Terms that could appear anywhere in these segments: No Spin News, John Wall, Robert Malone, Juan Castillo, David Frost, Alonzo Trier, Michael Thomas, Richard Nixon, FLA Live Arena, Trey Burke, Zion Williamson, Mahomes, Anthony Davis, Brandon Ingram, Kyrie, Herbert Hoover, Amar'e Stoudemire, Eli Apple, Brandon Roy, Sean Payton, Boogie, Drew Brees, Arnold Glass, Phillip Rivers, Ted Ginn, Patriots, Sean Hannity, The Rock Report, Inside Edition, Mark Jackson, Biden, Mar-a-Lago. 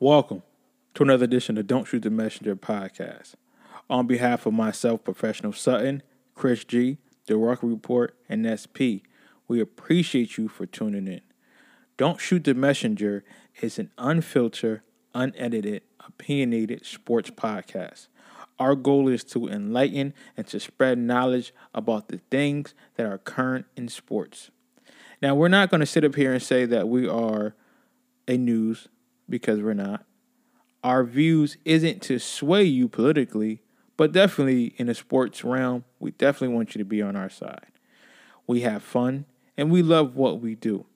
Welcome to another edition of Don't Shoot the Messenger podcast. On behalf of myself, Professional Sutton, Chris G, The Rock Report, and SP, we appreciate you for tuning in. Don't Shoot the Messenger is an unfiltered, unedited, opinionated sports podcast. Our goal is to enlighten and to spread knowledge about the things that are current in sports. Now, we're not going to sit up here and say that we are a news because we're not. Our views isn't to sway you politically, but definitely in the sports realm, we definitely want you to be on our side. We have fun, and we love what we do.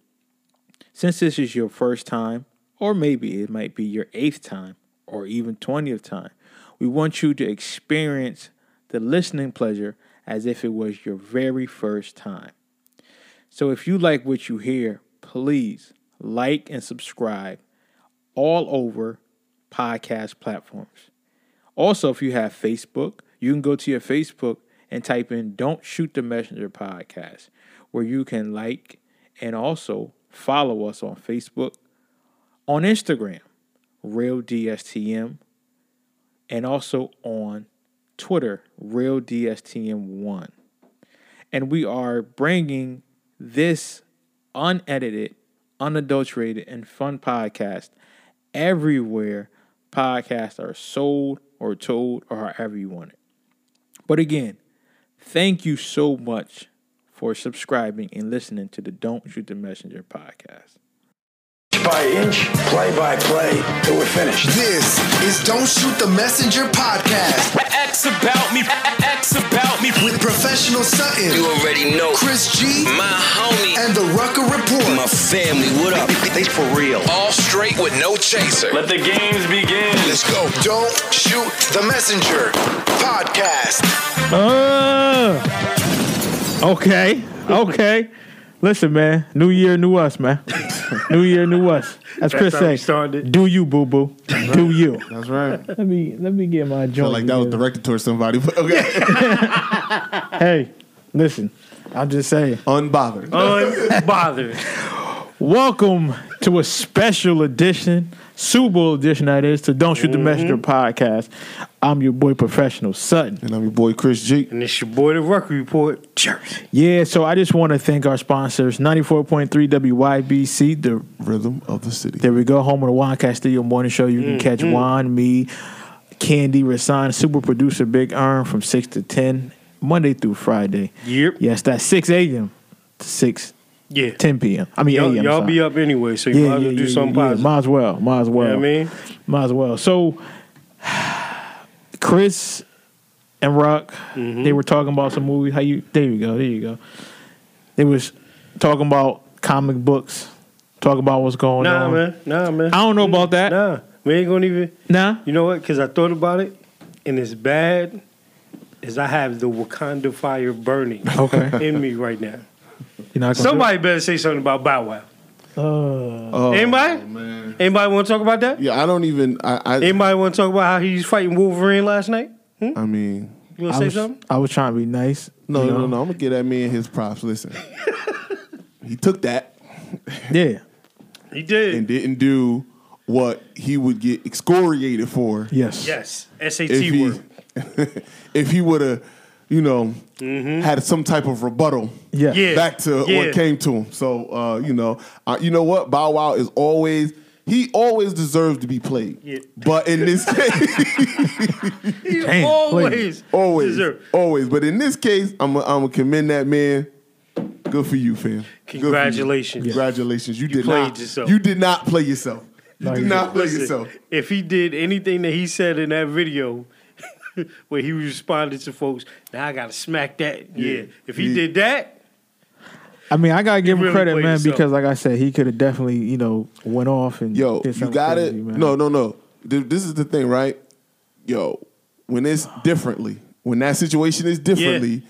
Since this is your first time, or maybe it might be your 8th time, or even 20th time, we want you to experience the listening pleasure as if it was your very first time. So if you like what you hear, please like and subscribe all over podcast platforms. Also, if you have Facebook, you can go to your Facebook and type in Don't Shoot the Messenger podcast, where you can like and also follow us on Facebook, on Instagram, RealDSTM, and also on Twitter, RealDSTM1. And we are bringing this unedited, unadulterated, and fun podcast everywhere podcasts are sold or told or however you want it. But again, thank you so much for subscribing and listening to the Don't Shoot the Messenger podcast. Inch by inch, play by play, till we're finished. This is Don't Shoot the Messenger podcast. X about me. With Professional Sutton. You already know. Chris G. My homie. And The Rucker Report. My family, what up? They for real. All straight with no chaser. Let the games begin. Let's go. Don't Shoot the Messenger podcast. Okay. Listen, man. New year, new us, man. New year, new us. That's Chris saying. Do you, boo boo? Right. Do you? That's right. Let me get my joint. I feel like that was directed towards somebody, but okay. Hey, listen. I'm just saying. Unbothered. Welcome to a special edition, Super Bowl edition, that is, to Don't Shoot the Messenger podcast. I'm your boy, Professional Sutton. And I'm your boy, Chris G. And it's your boy, The Rock Report, Jersey. Yeah, so I just want to thank our sponsors, 94.3 WYBC, The Rhythm of the City. There we go, home of the Juan Castillo Morning Show. You can catch Juan, me, Candy, Rasan, super producer Big Earn from 6 to 10, Monday through Friday. Yep. Yes, that's 6 a.m. to 6 Yeah, 10 p.m. I mean, y'all, y'all be up anyway, so you might as well do something positive. Yeah. Might as well. You know what I mean? Might as well. So, Chris and Rock, they were talking about some movies. There you go. They was talking about comic books, talking about what's going on. Nah, man. I don't know about that. Nah, we ain't gonna even. Nah. You know what? Because I thought about it, and it's bad as I have the Wakanda fire burning in me right now. Somebody better say something about Bow Wow. Anybody? Man. Anybody want to talk about that? Yeah, I don't even. Anybody want to talk about how he's fighting Wolverine last night? I mean, you want to say something? I was trying to be nice. No. I'm gonna give that man his props. Listen, he took that. Yeah, he did, and didn't do what he would get excoriated for. Yes. SAT word. If he would have, you know, had some type of rebuttal back to what came to him. So, you know what? Bow Wow is always, he always deserves to be played. Yeah. But in this case, he always. But in this case, I'm going to commend that man. Good for you, fam. Congratulations. You did not play yourself. You did not play yourself. If he did anything that he said in that video, where he responded to folks, now I gotta smack that. Yeah. If he did that, I mean, I gotta give him really credit, man, because like I said, he could have definitely, you know, went off and did something. You got it. No. This is the thing, right? Yo, when it's differently, when that situation is differently,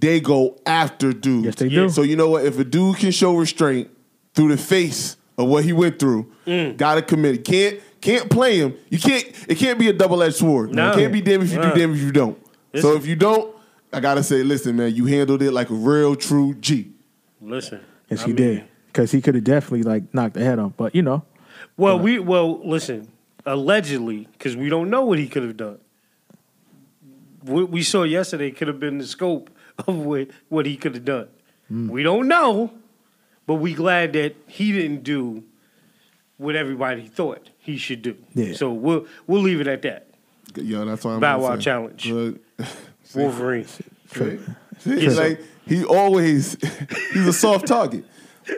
they go after dudes. Yes, they do. So you know what? If a dude can show restraint through the face of what he went through, gotta commit. He can't play him. You can't. It can't be a double-edged sword. No. It can't be damn if you do, damn if you don't. So if you don't, I gotta say, listen, man, you handled it like a real true G. Listen, yes, he did, because he could have definitely like knocked the head off. But you know, Well, listen, allegedly, because we don't know what he could have done. What we saw yesterday could have been the scope of what he could have done. Mm. We don't know, but we glad that he didn't do what everybody thought he should do. Yeah. So we'll leave it at that. Yo, that's what I'm Bow Wow challenge. See, Wolverine. See, yes, like he always, he's a soft target.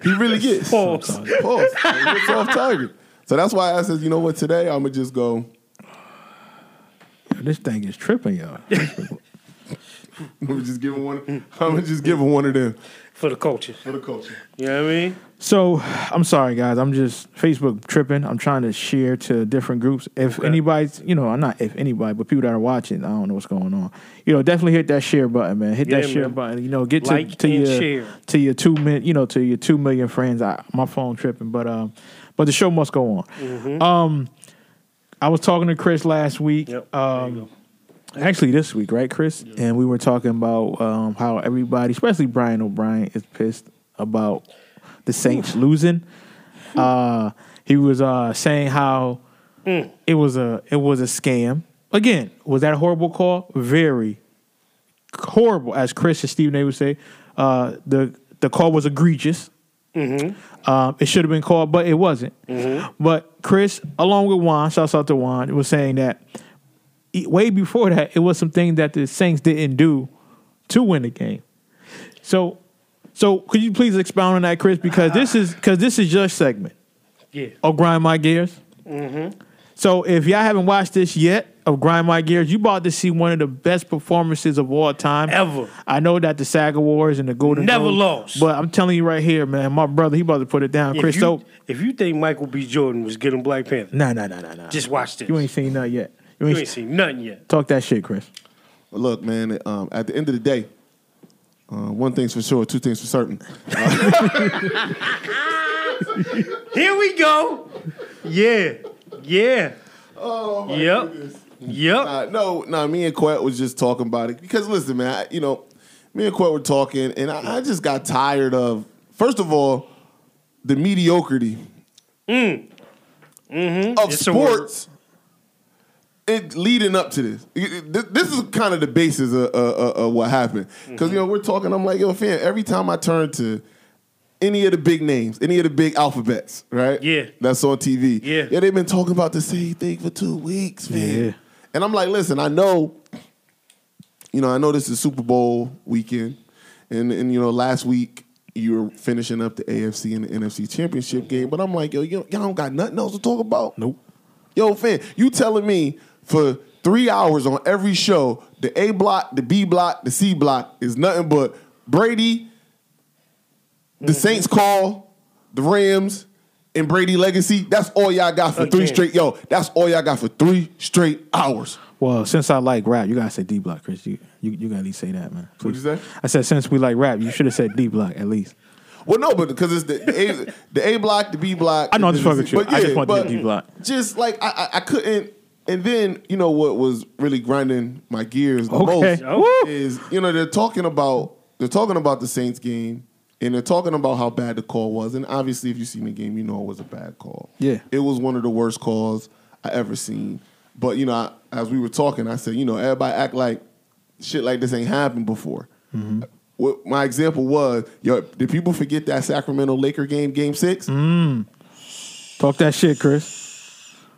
He really gets. Pause. He's a soft target. So that's why I said, you know what, today I'm going to just go. This thing is tripping, y'all. I'm just giving one of them. For the culture. You know what I mean? So, I'm sorry, guys. I'm just Facebook tripping. I'm trying to share to different groups. Anybody's, but people that are watching, I don't know what's going on. You know, definitely hit that share button, man. Hit that share button. You know, get to your 2 minute, to your 2 million friends. My phone tripping, but the show must go on. Mm-hmm. I was talking to Chris last week. Yep. Actually, this week, right, Chris? Yeah. And we were talking about how everybody, especially Brian O'Brien, is pissed about the Saints losing. He was saying how it was a scam. Again, was that a horrible call? Very horrible, as Chris and Stephen A would say. The call was egregious. Mm-hmm. It should have been called, but it wasn't. Mm-hmm. But Chris, along with Juan, shouts out to Juan, was saying that way before that, it was something that the Saints didn't do to win the game. So could you please expound on that, Chris? Because this is your segment. Yeah. Of Grind My Gears. Mm-hmm. So if y'all haven't watched this yet of Grind My Gears, you about to see one of the best performances of all time ever. I know that the SAG Awards and the Golden Never Globes, lost. But I'm telling you right here, man, my brother, he about to put it down. If Chris, if you think Michael B. Jordan was good in Black Panther, nah. Just watch this. You ain't seen nothing yet. You ain't seen nothing yet. Talk that shit, Chris. Well, look, man, at the end of the day, one thing's for sure, two things for certain. Here we go. Yeah. Oh, yep. Me and Quet was just talking about it. Because, listen, man, me and Quet were talking, and I just got tired of, first of all, the mediocrity of sports. It leading up to this. This is kind of the basis of what happened. Because, we're talking, I'm like, yo, fam, every time I turn to any of the big names, any of the big alphabets, right? Yeah. That's on TV. Yeah. Yeah, they've been talking about the same thing for 2 weeks, man. Yeah. And I'm like, listen, I know this is Super Bowl weekend. And last week you were finishing up the AFC and the NFC championship game. But I'm like, yo, y'all don't got nothing else to talk about? Nope. Yo, fam, you telling me for 3 hours on every show, the A block, the B block, the C block is nothing but Brady, the Saints call, the Rams, and Brady legacy. That's all y'all got for three straight hours. Well, since I like rap, you gotta say D block, Chris. You gotta at least say that, man. Please. What'd you say? I said since we like rap, you should have said D block at least. Well, no, but because it's the A block, the B block. I know I'm just fucking with you. I just want the D block. Just like I couldn't. And then what was really grinding my gears the most is they're talking about the Saints game and they're talking about how bad the call was. And obviously, if you seen the game, it was a bad call. Yeah, it was one of the worst calls I ever seen. But as we were talking, I said, everybody act like shit like this ain't happened before. Mm-hmm. My example was, did people forget that Sacramento Laker game, Game 6? Talk that shit, Chris.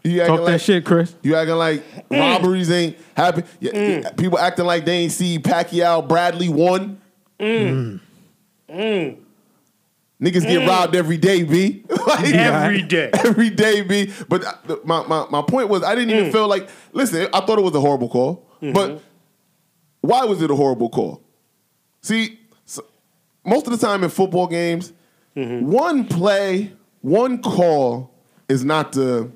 You acting like robberies ain't happening. People acting like they ain't see Pacquiao Bradley won. Niggas get robbed every day, B. Like, every day, B. But my point was, I didn't even feel like, listen, I thought it was a horrible call. Mm-hmm. But why was it a horrible call? See, most of the time in football games, one play, one call is not the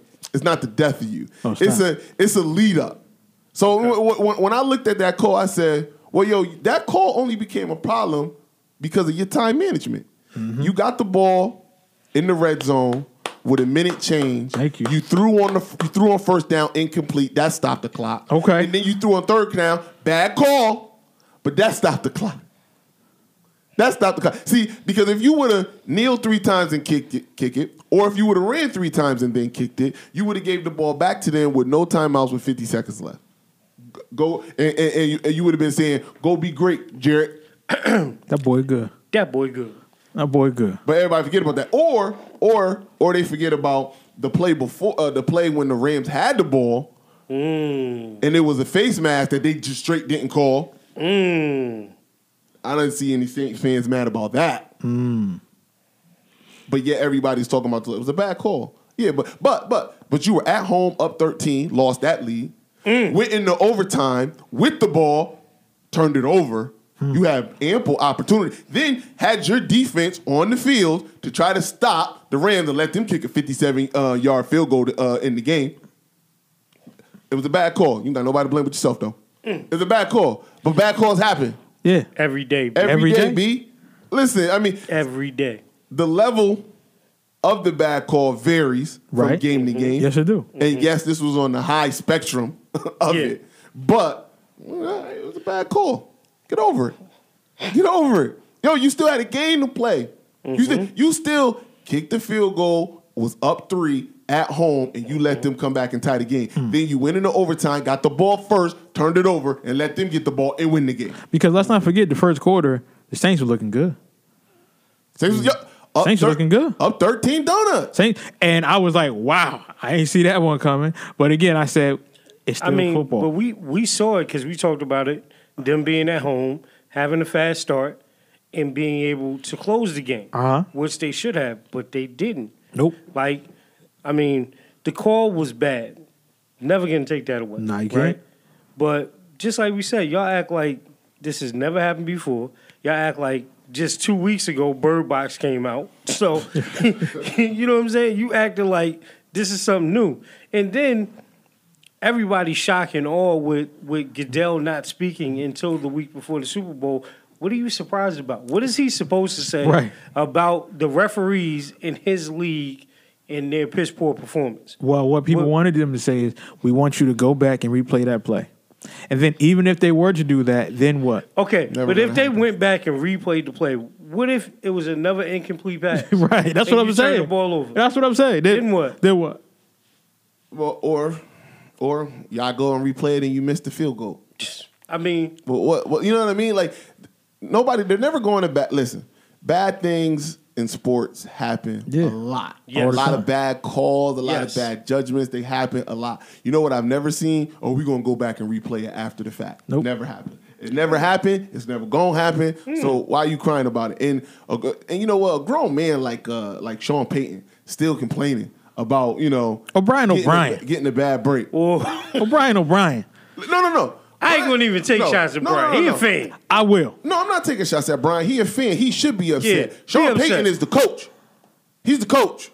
death of you. Oh, it's a lead up. So when I looked at that call, I said, "Well, yo, that call only became a problem because of your time management. Mm-hmm. You got the ball in the red zone with a minute change. Thank you. You threw on first down, incomplete. That stopped the clock. Okay, and then you threw on third down, bad call, but that stopped the clock." That's not the – see, because if you would have kneeled three times and kicked it, or if you would have ran three times and then kicked it, you would have gave the ball back to them with no timeouts with 50 seconds left. Go and you would have been saying, go be great, Jared. That boy good. That boy good. That boy good. But everybody forget about that. Or they forget about the play before the play when the Rams had the ball, and it was a face mask that they just straight didn't call. I don't see any Saints fans mad about that. But yet everybody's talking about it was a bad call. Yeah, but you were at home up 13, lost that lead, went into overtime with the ball, turned it over. You have ample opportunity. Then had your defense on the field to try to stop the Rams and let them kick a 57-yard field goal in the game. It was a bad call. You got nobody to blame but yourself, though. It was a bad call. But bad calls happen. Yeah. Every day. Every day. Listen, I mean. Every day. The level of the bad call varies from game to game. Yes, it do. And yes, this was on the high spectrum of it. But it was a bad call. Get over it. Get over it. Yo, you still had a game to play. You still kicked the field goal, was up 3 at home, and you let them come back and tie the game. Then you went into overtime, got the ball first, turned it over, and let them get the ball and win the game. Because let's not forget, the first quarter, the Saints were looking good. Saints were looking good. Up 13 donuts. Saints, and I was like, wow, I ain't see that one coming. But again, I said, it's still football. But we saw it because we talked about it. Them being at home, having a fast start, and being able to close the game, which they should have, but they didn't. Nope. Like, I mean, the call was bad. Never going to take that away. Nah, you can't. But just like we said, y'all act like this has never happened before. Y'all act like just 2 weeks ago, Bird Box came out. So, you know what I'm saying? You acted like this is something new. And then... everybody's shocked and awe with Goodell not speaking until the week before the Super Bowl. What are you surprised about? What is he supposed to say about the referees in his league and their piss poor performance? Well, what people wanted them to say is, we want you to go back and replay that play. And then even if they were to do that, then what? Okay, Never, but if they went back and replayed the play, what if it was another incomplete pass? Right, that's what I'm saying. The ball over. That's what I'm saying. Then what? Then what? Well, Or y'all go and replay it and you miss the field goal. I mean, but what you know what I mean? Like nobody, they're never going to bad. Listen, bad things in sports happen a lot. Yes. A lot of bad calls, a lot of bad judgments. They happen a lot. You know what I've never seen? Oh, we gonna go back and replay it after the fact. Nope. Never happened. It never happened. It's never gonna happen. So why are you crying about it? And you know what? A grown man like Sean Payton still complaining about, you know, Getting a bad break. O'Brien. No. I ain't going to even take shots at Brian. No. He a fan. I will. No, I'm not taking shots at Brian. He a fan. He should be upset. Yeah, Sean Payton is the coach. He's the coach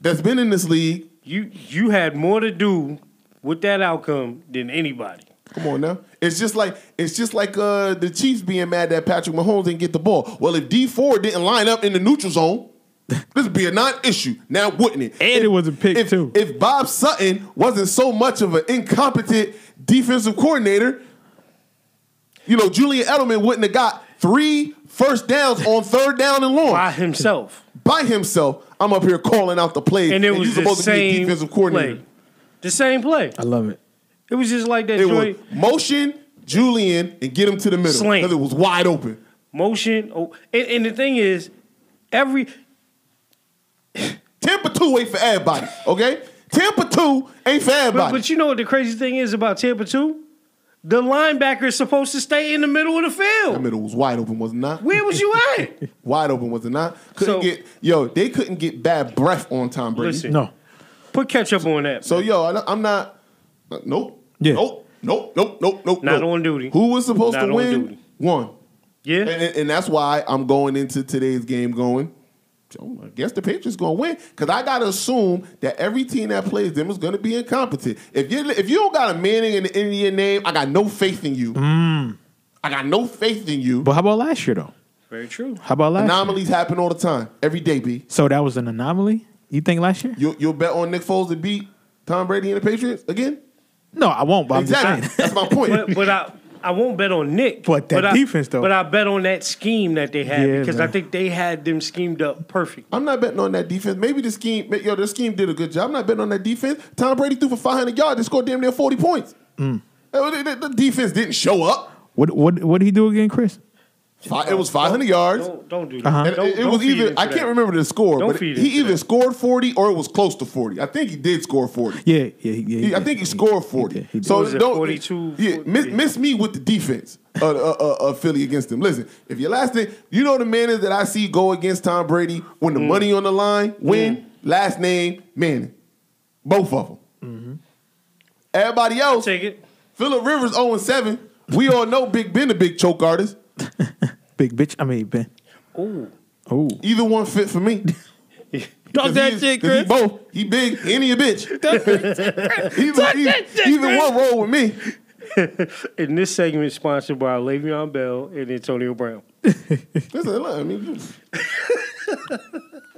that's been in this league. You had more to do with that outcome than anybody. Come on now. It's just like the Chiefs being mad that Patrick Mahomes didn't get the ball. Well, if D4 didn't line up in the neutral zone, this would be a non-issue. Now, wouldn't it? And it was a pick, too. If Bob Sutton wasn't so much of an incompetent defensive coordinator, you know, Julian Edelman wouldn't have got 3 first downs on third down and long. By himself. I'm up here calling out the play. And it was the same defensive coordinator. The same play. I love it. It was just like that. It was motion Julian and get him to the middle. Slant. Because it was wide open. Motion. Oh, and the thing is, every... Tampa 2 ain't for everybody, okay? Tampa 2 ain't for everybody. But you know what the crazy thing is about Tampa 2? The linebacker is supposed to stay in the middle of the field. The middle was wide open, was it not? Where was you at? Wide open, was it not? They couldn't get bad breath on Tom Brady. Listen, no. Put ketchup on that. So, I'm not... Nope. Not on duty. Who was supposed to win? One. Yeah. And that's why I'm going into today's game going... I guess the Patriots gonna win because I gotta assume that every team that plays them is gonna be incompetent. If you don't got a Manning in the end of your name, I got no faith in you. I got no faith in you. But how about last year though? Very true. How about last anomalies year? Happen all the time, every day. B. So that was an anomaly. You think last year? You'll bet on Nick Foles to beat Tom Brady and the Patriots again? No, I won't. But exactly. I'm just saying. That's my point. But I, I won't bet on Nick. But that defense, though. But I bet on that scheme that they had because I think they had them schemed up perfect. I'm not betting on that defense. Maybe the scheme, the scheme did a good job. I'm not betting on that defense. Tom Brady threw for 500 yards and scored damn near 40 points. Mm. The defense didn't show up. What did he do again, Chris? It was 500 yards. Don't do that. It was either, I can't remember the score, but he either scored 40 or it was close to 40. I think he did score 40. Yeah. I think he scored 40. He so don't 42. Yeah, miss me with the defense of Philly against him. Listen, if your last thing, you know the manners that I see go against Tom Brady when the money on the line, last name, Manning. Both of them. Mm-hmm. Everybody else, take it. Phillip Rivers 0-7. We all know Big Ben, the big choke artist. Big bitch, I mean Ben. Oh, either one fit for me. Talk that shit, Chris. He both. He big and he a bitch. Either one roll with me. And this segment is sponsored by Le'Veon Bell and Antonio Brown. Listen, I mean,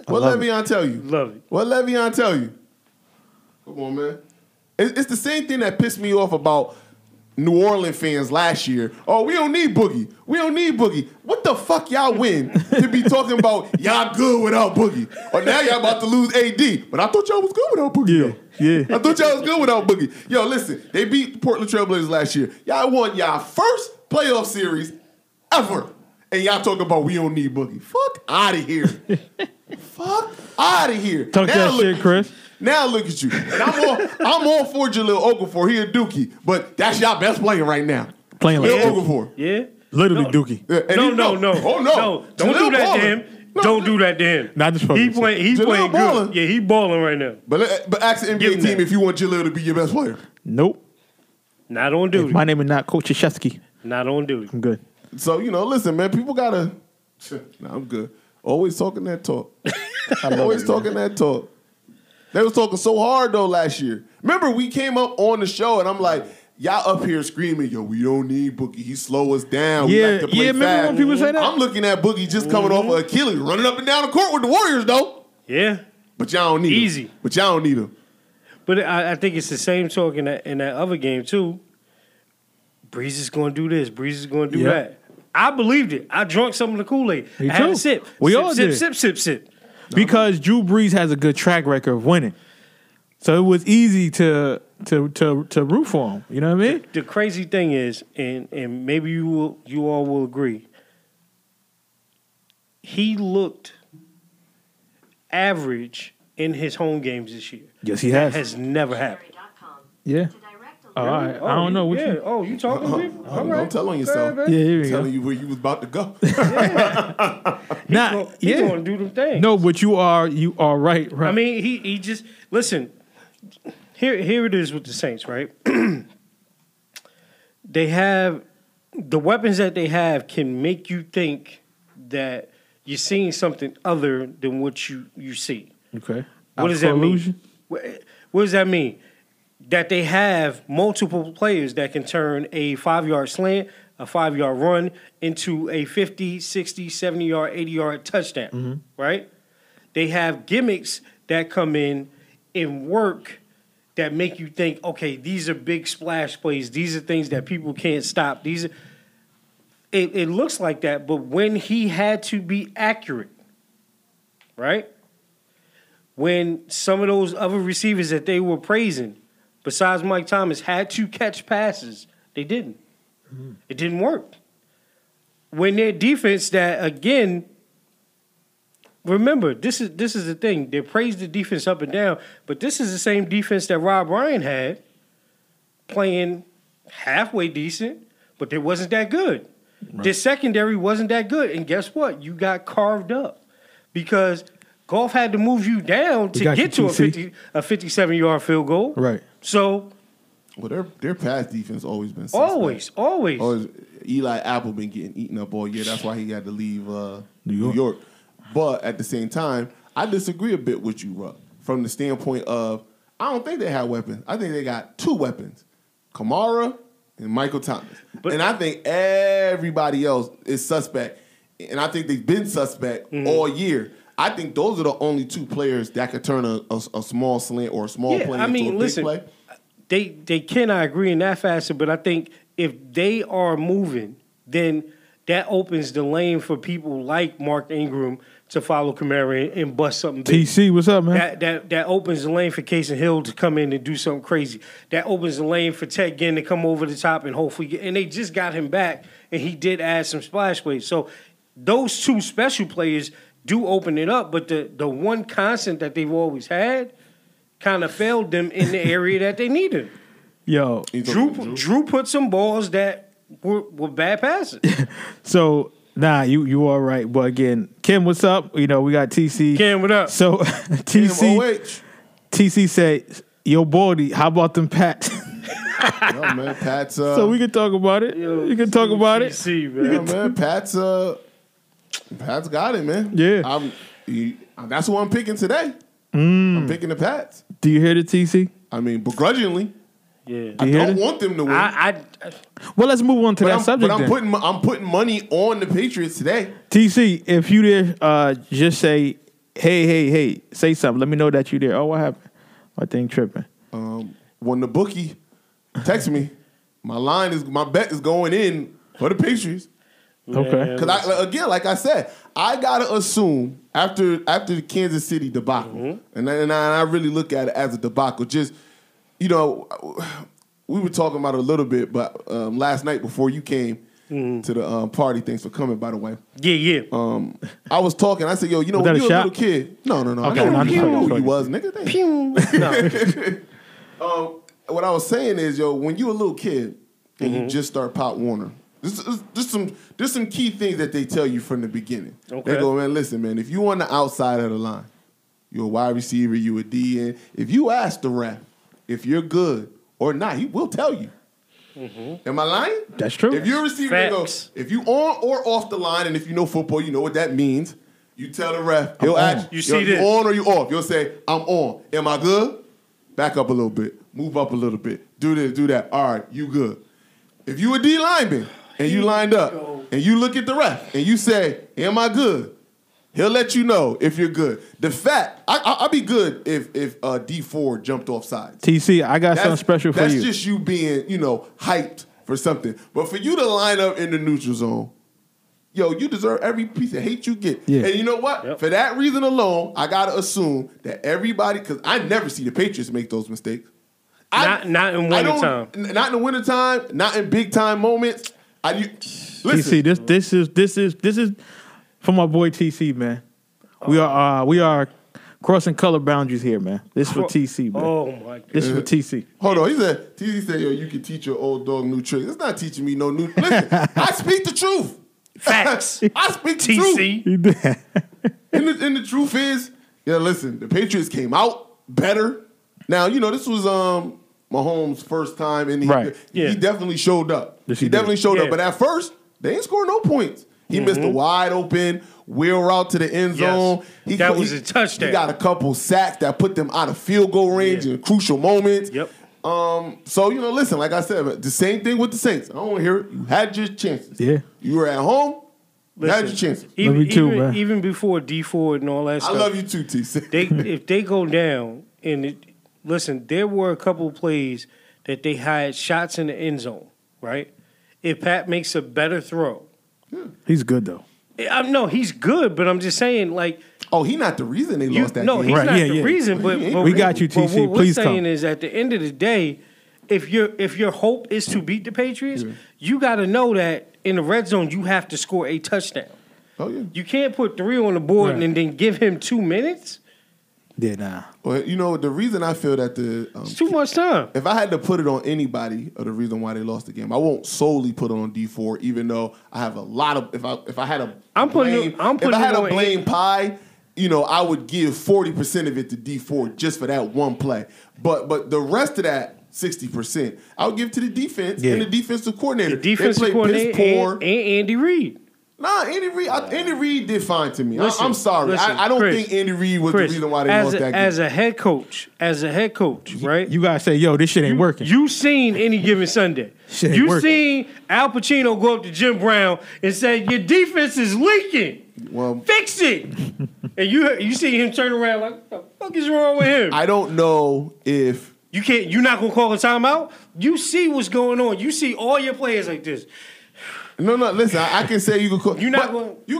what Le'Veon tell you? Love it. What Le'Veon tell you? Come on, man. It's the same thing that pissed me off about New Orleans fans last year. Oh, we don't need Boogie. We don't need Boogie. What the fuck y'all win to be talking about y'all good without Boogie? Or now y'all about to lose AD. But I thought y'all was good without Boogie. Yeah. I thought y'all was good without Boogie. Yo, listen. They beat the Portland Trailblazers last year. Y'all won y'all first playoff series ever. And y'all talking about we don't need Boogie. Fuck out of here. Fuck out of here. Talk now that shit, Chris. Now look at you. And I'm all for Jahlil Okafor. He a dookie. But that's y'all best player right now. Playing like Okafor. Yeah. Literally no. Dookie. Yeah. No. Oh, no. Don't do that to him. Don't do that to him. Not just for He's playing balling. Good. Yeah, he balling right now. But ask the NBA team if you want Jahlil to be your best player. Nope. Not on duty. If my name is not Coach Krzyzewski. Not on duty. I'm good. So, listen, man. People got to... Nah, I'm good. Always talking that talk. Always talking that talk. They was talking so hard, though, last year. Remember, we came up on the show, and I'm like, y'all up here screaming, yo, we don't need Boogie. He slow us down. Yeah, we like to play fast. Remember when people say that? I'm looking at Boogie just coming off of Achilles, running up and down the court with the Warriors, though. Yeah. But y'all don't need him. But y'all don't need him. But I think it's the same talk in that other game, too. Breeze is going to do this. Breeze is going to do that. I believed it. I drank some of the Kool-Aid. I had a sip. We all did. Because Drew Brees has a good track record of winning, so it was easy to root for him. You know what I mean? The crazy thing is, and maybe you all will agree, he looked average in his home games this year. Yes, he has. That has never happened. Yeah. All right. I don't know. You talking to people? All right. Don't tell on yourself. Yeah, here we go. Telling you where you was about to go. He's going to do them things. No, but you are right, right. I mean, he just, listen, here it is with the Saints, right? They have, the weapons that they have can make you think that you're seeing something other than what you see. Okay. What does that mean? What does that mean? That they have multiple players that can turn a 5-yard slant, a 5-yard run, into a 50, 60, 70-yard, 80-yard touchdown, right? They have gimmicks that come in and work that make you think, okay, these are big splash plays. These are things that people can't stop. These are, it looks like that, but when he had to be accurate, right? When some of those other receivers that they were praising, besides Mike Thomas, had to catch passes. They didn't. It didn't work. When their defense that, again, remember, this is the thing. They praised the defense up and down, but this is the same defense that Rob Ryan had playing halfway decent, but they wasn't that good. Right. Their secondary wasn't that good, and guess what? You got carved up because Goff had to move you down to get to a 57-yard field goal. Right. So, well, their pass defense always been suspect. Always. Eli Apple been getting eaten up all year. That's why he had to leave New York. But at the same time, I disagree a bit with you, Ruck, from the standpoint of I don't think they have weapons. I think they got two weapons, Kamara and Michael Thomas. And I think everybody else is suspect. And I think they've been suspect all year. I think those are the only two players that could turn a small slant or a small play into a big play. They can, I agree in that fashion, but I think if they are moving, then that opens the lane for people like Mark Ingram to follow Kamara and bust something big. TC, what's up, man? That opens the lane for Casey Hill to come in and do something crazy. That opens the lane for Ted Ginn to come over the top and hopefully get, and they just got him back, and he did add some splash plays. So those two special players do open it up, but the one constant that they've always had kind of failed them in the area that they needed. Yo. Drew put some balls that were bad passes. So... Nah, you all right. But again, Kim, what's up? You know, we got TC. Kim, what up? So TC said, yo, Baldy, how about them Pats? Yo, man, Pats so we can talk about it. You can talk about TC, it. Man. Yo, man, Pats got it, man. Yeah. That's who I'm picking today. I'm picking the Pats. Do you hear the TC? I mean, begrudgingly. Yeah. I don't want them to win. Well, let's move on to that subject. But I'm putting money on the Patriots today. TC, if you there, just say, hey, say something. Let me know that you there. Oh, what happened? My thing tripping. When the bookie texts me, my bet is going in for the Patriots. Okay. Because again, like I said, I gotta assume after the Kansas City debacle, and I really look at it as a debacle, just. You know, we were talking about it a little bit, but last night before you came to the party, thanks for coming, by the way. Yeah. I was talking. I said, yo, you know, when you were a little kid. No. Okay, I know who you was, nigga. Pew. No. What I was saying is, yo, when you a little kid and you just start Pop Warner, there's some key things that they tell you from the beginning. Okay. They go, man, listen, man, if you on the outside of the line, you're a wide receiver, you a DN, if you ask the ref, if you're good or not, he will tell you. Am I lying? That's true. If you're a receiver, if you on or off the line, and if you know football, you know what that means. You tell the ref, he'll ask you. You on or you off? You'll say, I'm on. Am I good? Back up a little bit. Move up a little bit. Do this, do that. All right, you good. If you a D lineman and you lined up and you look at the ref and you say, am I good? He'll let you know if you're good. The fact, I'll be good if D4 jumped off sides. TC, I got something special for you. That's just you being, you know, hyped for something. But for you to line up in the neutral zone, yo, you deserve every piece of hate you get. Yeah. And you know what? Yep. For that reason alone, I got to assume that everybody, because I never see the Patriots make those mistakes. Not in wintertime. Not in the wintertime. Not in big time moments. Listen. TC, this is for my boy TC, man. We are crossing color boundaries here, man. This is for TC, man. Oh my God. This is for TC. Hold on. TC said, yo, you can teach your old dog new tricks. It's not teaching me no new tricks. Listen, I speak the truth. Facts. I speak the truth. And the truth is, yeah, listen, the Patriots came out better. Now, you know, this was Mahomes' first time in the right. He definitely showed up. Yes, he definitely showed up. But at first, they ain't scored no points. He missed a wide open wheel route to the end zone. Yes. That was a touchdown. He got a couple sacks that put them out of field goal range in crucial moments. Yep. So, you know, listen, like I said, the same thing with the Saints. I don't want to hear it. You had your chances. Yeah. You were at home. Listen, you had your chances. Even before D4 and all that stuff. I love you too, TC. If they go down, listen, there were a couple plays that they had shots in the end zone, right? If Pat makes a better throw. He's good, though. No, he's good, but I'm just saying, like... Oh, he's not the reason they lost that game. No, he's not the reason, but... We got you, TC. What we're saying is, at the end of the day, if your hope is to beat the Patriots, you got to know that in the red zone, you have to score a touchdown. Oh, yeah. You can't put 3 on the board and then give him 2 minutes. Yeah, nah. Well, you know, the reason I feel that the... it's too much time. If I had to put it on anybody of the reason why they lost the game, I won't solely put it on D4, even though I have a lot of... If I had a blame pie, you know, I would give 40% of it to D4 just for that one play. But the rest of that 60%, I would give to the defense and the defensive coordinator. The defensive coordinator and Andy Reid. Nah, Andy Reid did fine to me. Listen, I'm sorry. I don't think Andy Reid was the reason why they lost that game. As a head coach, right? You guys say, yo, this shit ain't working. You seen Any Given Sunday. Seen Al Pacino go up to Jim Brown and say, your defense is leaking. Well, fix it. And you see him turn around like, what the fuck is wrong with him? I don't know if You can't. You're not gonna call a timeout. You see what's going on. You see all your players like this. No. Listen, I can say you could call. You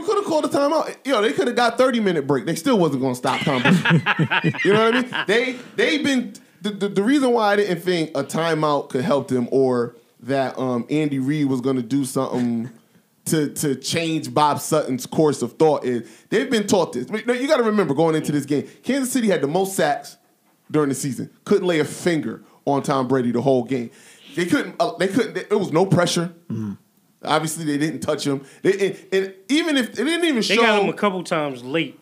could have called a timeout. Yo, they could have got 30-minute break. They still wasn't gonna stop Tom Brady. You know what I mean? They've been the reason why I didn't think a timeout could help them, or that Andy Reid was gonna do something to change Bob Sutton's course of thought is they've been taught this. Now, you got to remember going into this game, Kansas City had the most sacks during the season. Couldn't lay a finger on Tom Brady the whole game. They couldn't. It was no pressure. Mm-hmm. Obviously, they didn't touch him. And even if they didn't even show, they got him a couple times late.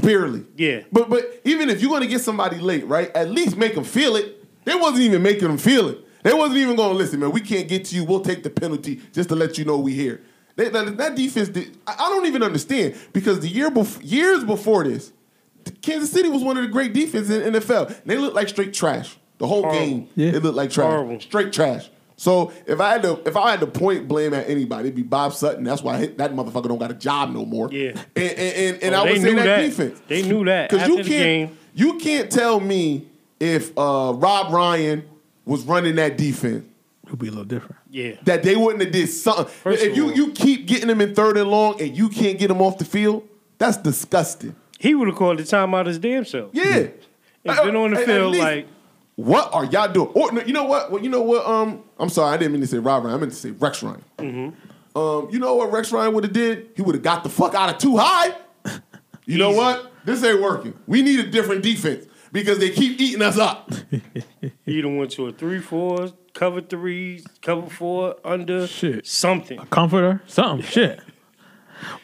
Barely. Yeah. But even if you're going to get somebody late, right? At least make them feel it. They wasn't even making them feel it. They wasn't even going to listen, man. We can't get to you. We'll take the penalty just to let you know we here. That defense did. I don't even understand, because the years before this, Kansas City was one of the great defenses in the NFL. They looked like straight trash the whole game. Yeah. They looked like trash, straight trash. So if I had to point blame at anybody, it'd be Bob Sutton. That's why that motherfucker don't got a job no more. Yeah, and I would say that defense. They knew that because you can't tell me if Rob Ryan was running that defense, it'll be a little different. Yeah, that they wouldn't have did something. First if you keep getting them in third and long and you can't get them off the field, that's disgusting. He would have called the timeout his damn self. Yeah, it's been on the field least, like. What are y'all doing? Or you know what? Well, you know what? I'm sorry, I didn't mean to say Rob Ryan. I meant to say Rex Ryan. Mm-hmm. You know what Rex Ryan would have did? He would have got the fuck out of too high. You know what? This ain't working. We need a different defense because they keep eating us up. He done went to a 3-4, cover 3, cover 4, under shit. Something. A comforter, something. Shit.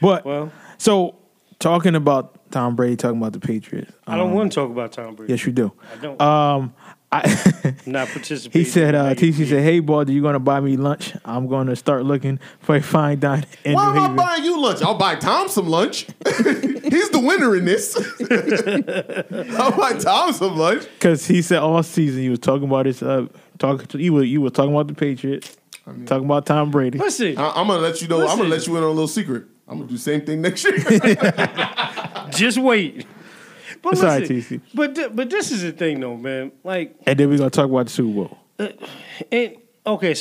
But so talking about Tom Brady, talking about the Patriots. I don't want to talk about Tom Brady. Yes, you do. I don't. Not participating. He said, "TC said, hey, boy, are you gonna buy me lunch? I'm gonna start looking for a fine diner in New Haven." Why am I buying you lunch? I'll buy Tom some lunch. He's the winner in this. I'll buy Tom some lunch because he said all season you was talking about this. You were talking about the Patriots, talking about Tom Brady. Listen, I'm gonna let you know. Listen. I'm gonna let you in on a little secret. I'm gonna do the same thing next year. Just wait. But listen, TC. But this is the thing though, man. Like, and then we're gonna talk about the Super Bowl. So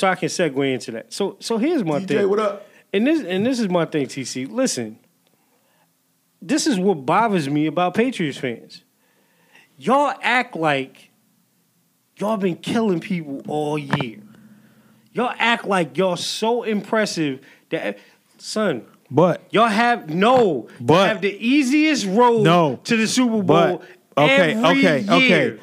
I can segue into that. So here's my thing. DJ, what up? And this is my thing, TC. Listen, this is what bothers me about Patriots fans. Y'all act like y'all been killing people all year. Y'all act like y'all so impressive that, son. But y'all have have the easiest road to the Super Bowl. Every year.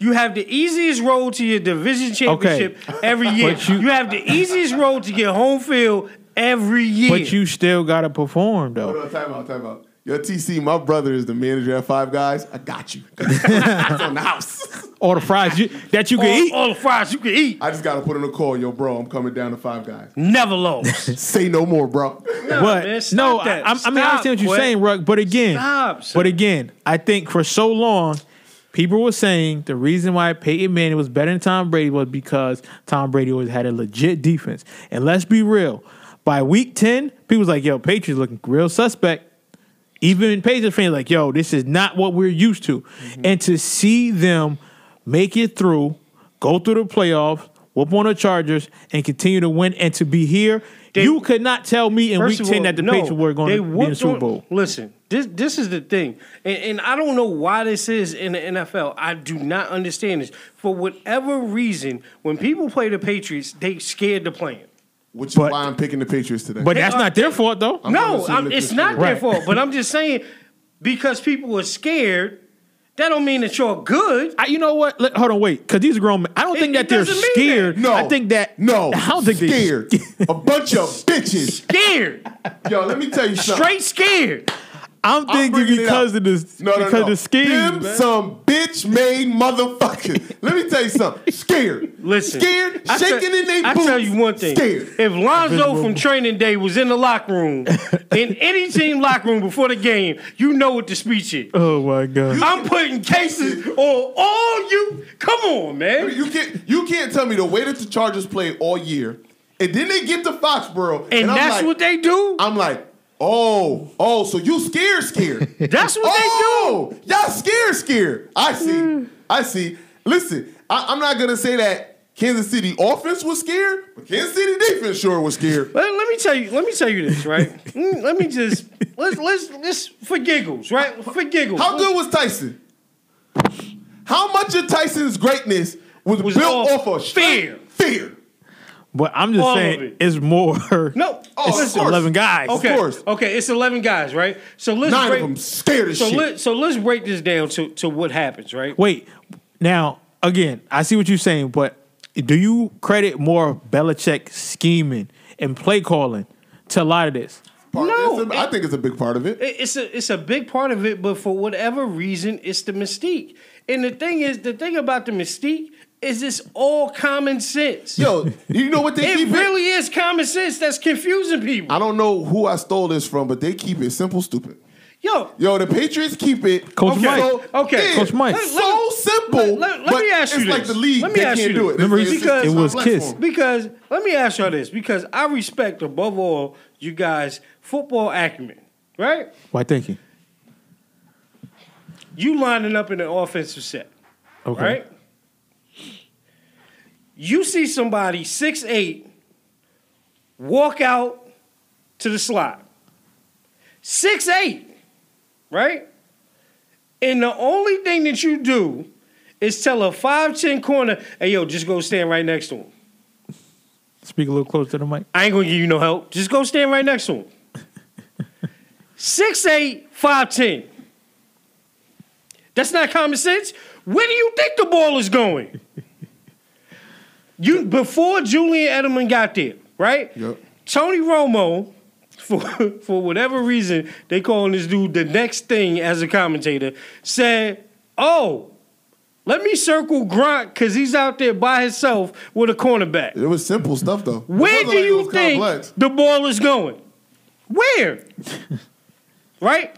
You have the easiest road to your division championship every year. You have the easiest road to get home field every year. But you still gotta perform though. Hold on, time out. Yo, TC, my brother is the manager at Five Guys. I got you. It's on the house. All the fries you can eat. All the fries you can eat. I just got to put in a call. Yo, bro, I'm coming down to Five Guys. Never lost. Say no more, bro. I understand what you're saying, Ruck. But again, I think for so long, people were saying the reason why Peyton Manning was better than Tom Brady was because Tom Brady always had a legit defense. And let's be real. By week 10, people was like, yo, Patriots looking real suspect. Even Patriots fans like, yo, this is not what we're used to. Mm-hmm. And to see them make it through, go through the playoffs, whoop on the Chargers, and continue to win, and to be here, you could not tell me in week 10 that the Patriots were going to be in the Super Bowl. Listen, this is the thing. And I don't know why this is in the NFL. I do not understand this. For whatever reason, when people play the Patriots, they scared to play it. Which is why I'm picking the Patriots today. But that's not their fault, though. It's not their fault. But I'm just saying, because people are scared, that don't mean that you're good. You know what? Hold on, wait. Because these are grown men. I don't think that they're scared. That. No. I think that... No. I don't think scared. They're scared. A bunch of bitches. Scared. Yo, let me tell you something. Straight scared. I'm thinking because of this. No. Because of schemes, them man. Some bitch-made motherfuckers. Let me tell you something. Scared. Listen. Scared. Shaking in their boots. I tell you one thing. Scared. If Lonzo from Training Day was in the locker room, in any team locker room before the game, you know what the speech is. Oh, my God. I'm putting cases on all you. Come on, man. You can't tell me the way that the Chargers played all year, and then they get to Foxborough. And that's like, what they do? I'm like, so you scared. That's what they do. Y'all scared. I see. I see. Listen, I'm not going to say that Kansas City offense was scared, but Kansas City defense sure was scared. Let me tell you this, right? let's for giggles, right? For giggles. How good was Tyson? How much of Tyson's greatness was built off of fear? But I'm just saying it's more. No, it's 11 guys. Okay. Of course. Okay, it's 11 guys, right? So let's 9 of them scared as shit. So let's break this down to what happens, right? Wait. Now, again, I see what you're saying, but do you credit more Belichick scheming and play calling to a lot of this? I think it's a big part of it. It's a big part of it, but for whatever reason, it's the mystique. And the thing about the mystique is it's all common sense. Yo, you know what they keep? It really is common sense that's confusing people. I don't know who I stole this from, but they keep it simple, stupid. Yo, the Patriots keep it. Coach Mike. So simple. Let me ask you this. It's like the league. Let me ask you this. Remember, it was Kiss. Because let me ask y'all this. Because I respect above all you guys' football acumen, right? Why? Thank you. You lining up in an offensive set, okay, right? You see somebody 6'8" walk out to the slot. 6'8". Right? And the only thing that you do is tell a 5'10" corner, hey, yo, just go stand right next to him. Speak a little closer to the mic. I ain't going to give you no help. Just go stand right next to him. 6'8", 5'10". That's not common sense. Where do you think the ball is going? Before Julian Edelman got there, right? Yep. Tony Romo... For whatever reason, they calling this dude the next thing as a commentator, said, oh, let me circle Gronk because he's out there by himself with a cornerback. It was simple stuff, though. Where do you think the ball is going? Where? Right?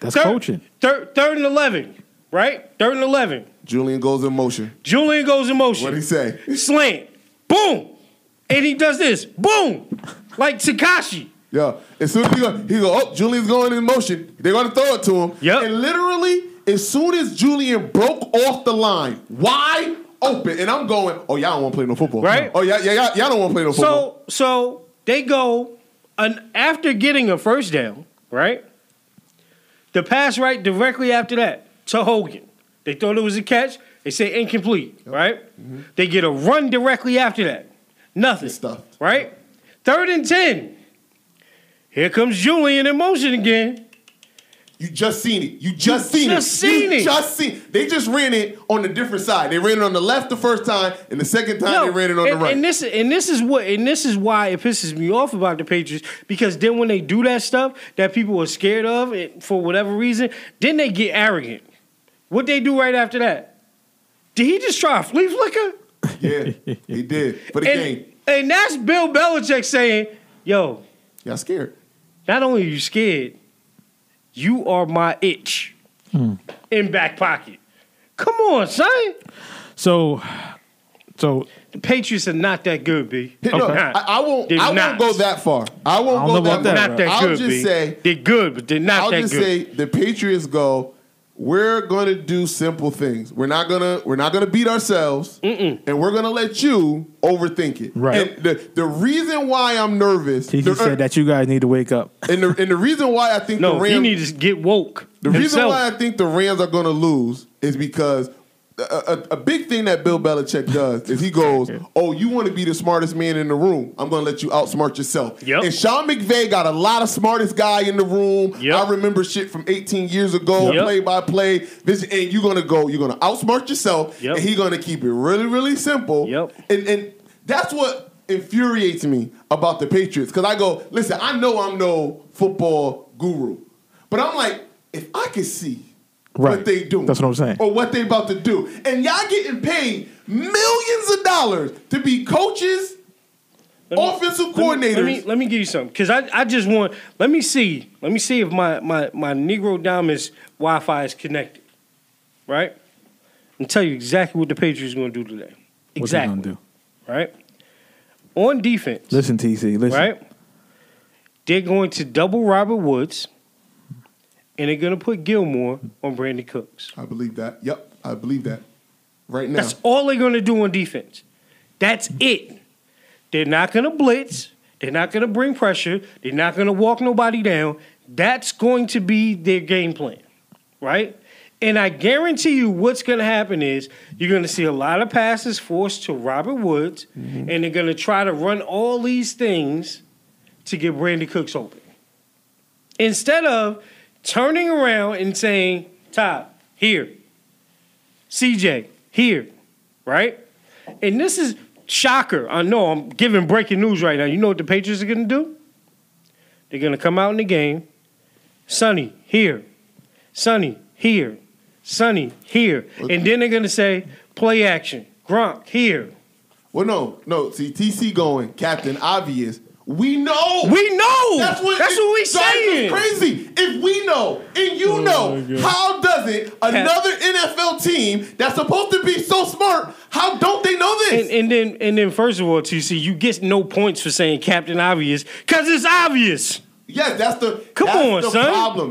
That's coaching. Third and 11, right? Third and 11. Julian goes in motion. What'd he say? Slant. Boom. And he does this. Boom. Like Takashi. Yeah, as soon as he goes, Julian's going in motion. They're going to throw it to him. Yep. And literally, as soon as Julian broke off the line, wide open, and I'm going, oh, y'all don't want to play no football. Right? Oh, y'all don't want to play no football. So they go, after getting a first down, right, the pass right directly after that to Hogan. They thought it was a catch. They say incomplete, yep, right? Mm-hmm. They get a run directly after that. Nothing. Right? Yep. 3rd and 10. Here comes Julian in motion again. You just seen it. They just ran it on a different side. They ran it on the left the first time, and the second time they ran it on the right. And this is why it pisses me off about the Patriots, because then when they do that stuff that people are scared of for whatever reason, then they get arrogant. What they do right after that? Did he just try a flea flicker? Yeah, he did for the game. And that's Bill Belichick saying, "Yo, y'all scared." Not only are you scared, you are my itch in back pocket. Come on, son. So the Patriots are not that good, B. No, okay. I won't go that far. I won't go that far. I'll just say they're good, but they're not that good. I'll just say the Patriots go, we're gonna do simple things. We're not gonna beat ourselves, and we're gonna let you overthink it. Right. And the reason why I'm nervous, he said that you guys need to wake up. And the reason why I think the Rams, you need to get woke. The reason why I think the Rams are gonna lose is because a big thing that Bill Belichick does is he goes, oh, you want to be the smartest man in the room. I'm going to let you outsmart yourself. Yep. And Sean McVay got a lot of smartest guy in the room. Yep. I remember shit from 18 years ago, play-by-play. And you're going to outsmart yourself, and he's going to keep it really, really simple. Yep. And that's what infuriates me about the Patriots, because I go, listen, I know I'm no football guru, but I'm like, if I could see what they do. That's what I'm saying. Or what they about to do. And y'all getting paid millions of dollars to be coaches, offensive coordinators. Let me give you something. Because I just want, let me see if my Negro Diamonds Wi-Fi is connected. Right? And tell you exactly what the Patriots are going to do today. Exactly. What they going to do. Right? On defense. Listen, TC. Listen. Right? They're going to double Robert Woods. And they're going to put Gilmore on Brandon Cooks. I believe that. Yep, I believe that. right now. That's all they're going to do on defense. That's it. They're not going to blitz. They're not going to bring pressure. They're not going to walk nobody down. That's going to be their game plan, right? And I guarantee you what's going to happen is you're going to see a lot of passes forced to Robert Woods, mm-hmm. and they're going to try to run all these things to get Brandon Cooks open. Instead of turning around and saying, Todd, here. CJ, here. Right? And this is shocker. I know I'm giving breaking news right now. You know what the Patriots are going to do? They're going to come out in the game. Sonny, here. Sonny, here. Sonny, here. And then they're going to say, play action. Gronk, here. Well, no. See, TC going, Captain Obvious. We know. That's what we're saying. That's crazy. If we know and you know, how does it another NFL team that's supposed to be so smart? How don't they know this? And then first of all, TC, you get no points for saying Captain Obvious because it's obvious. Yes, that's the problem.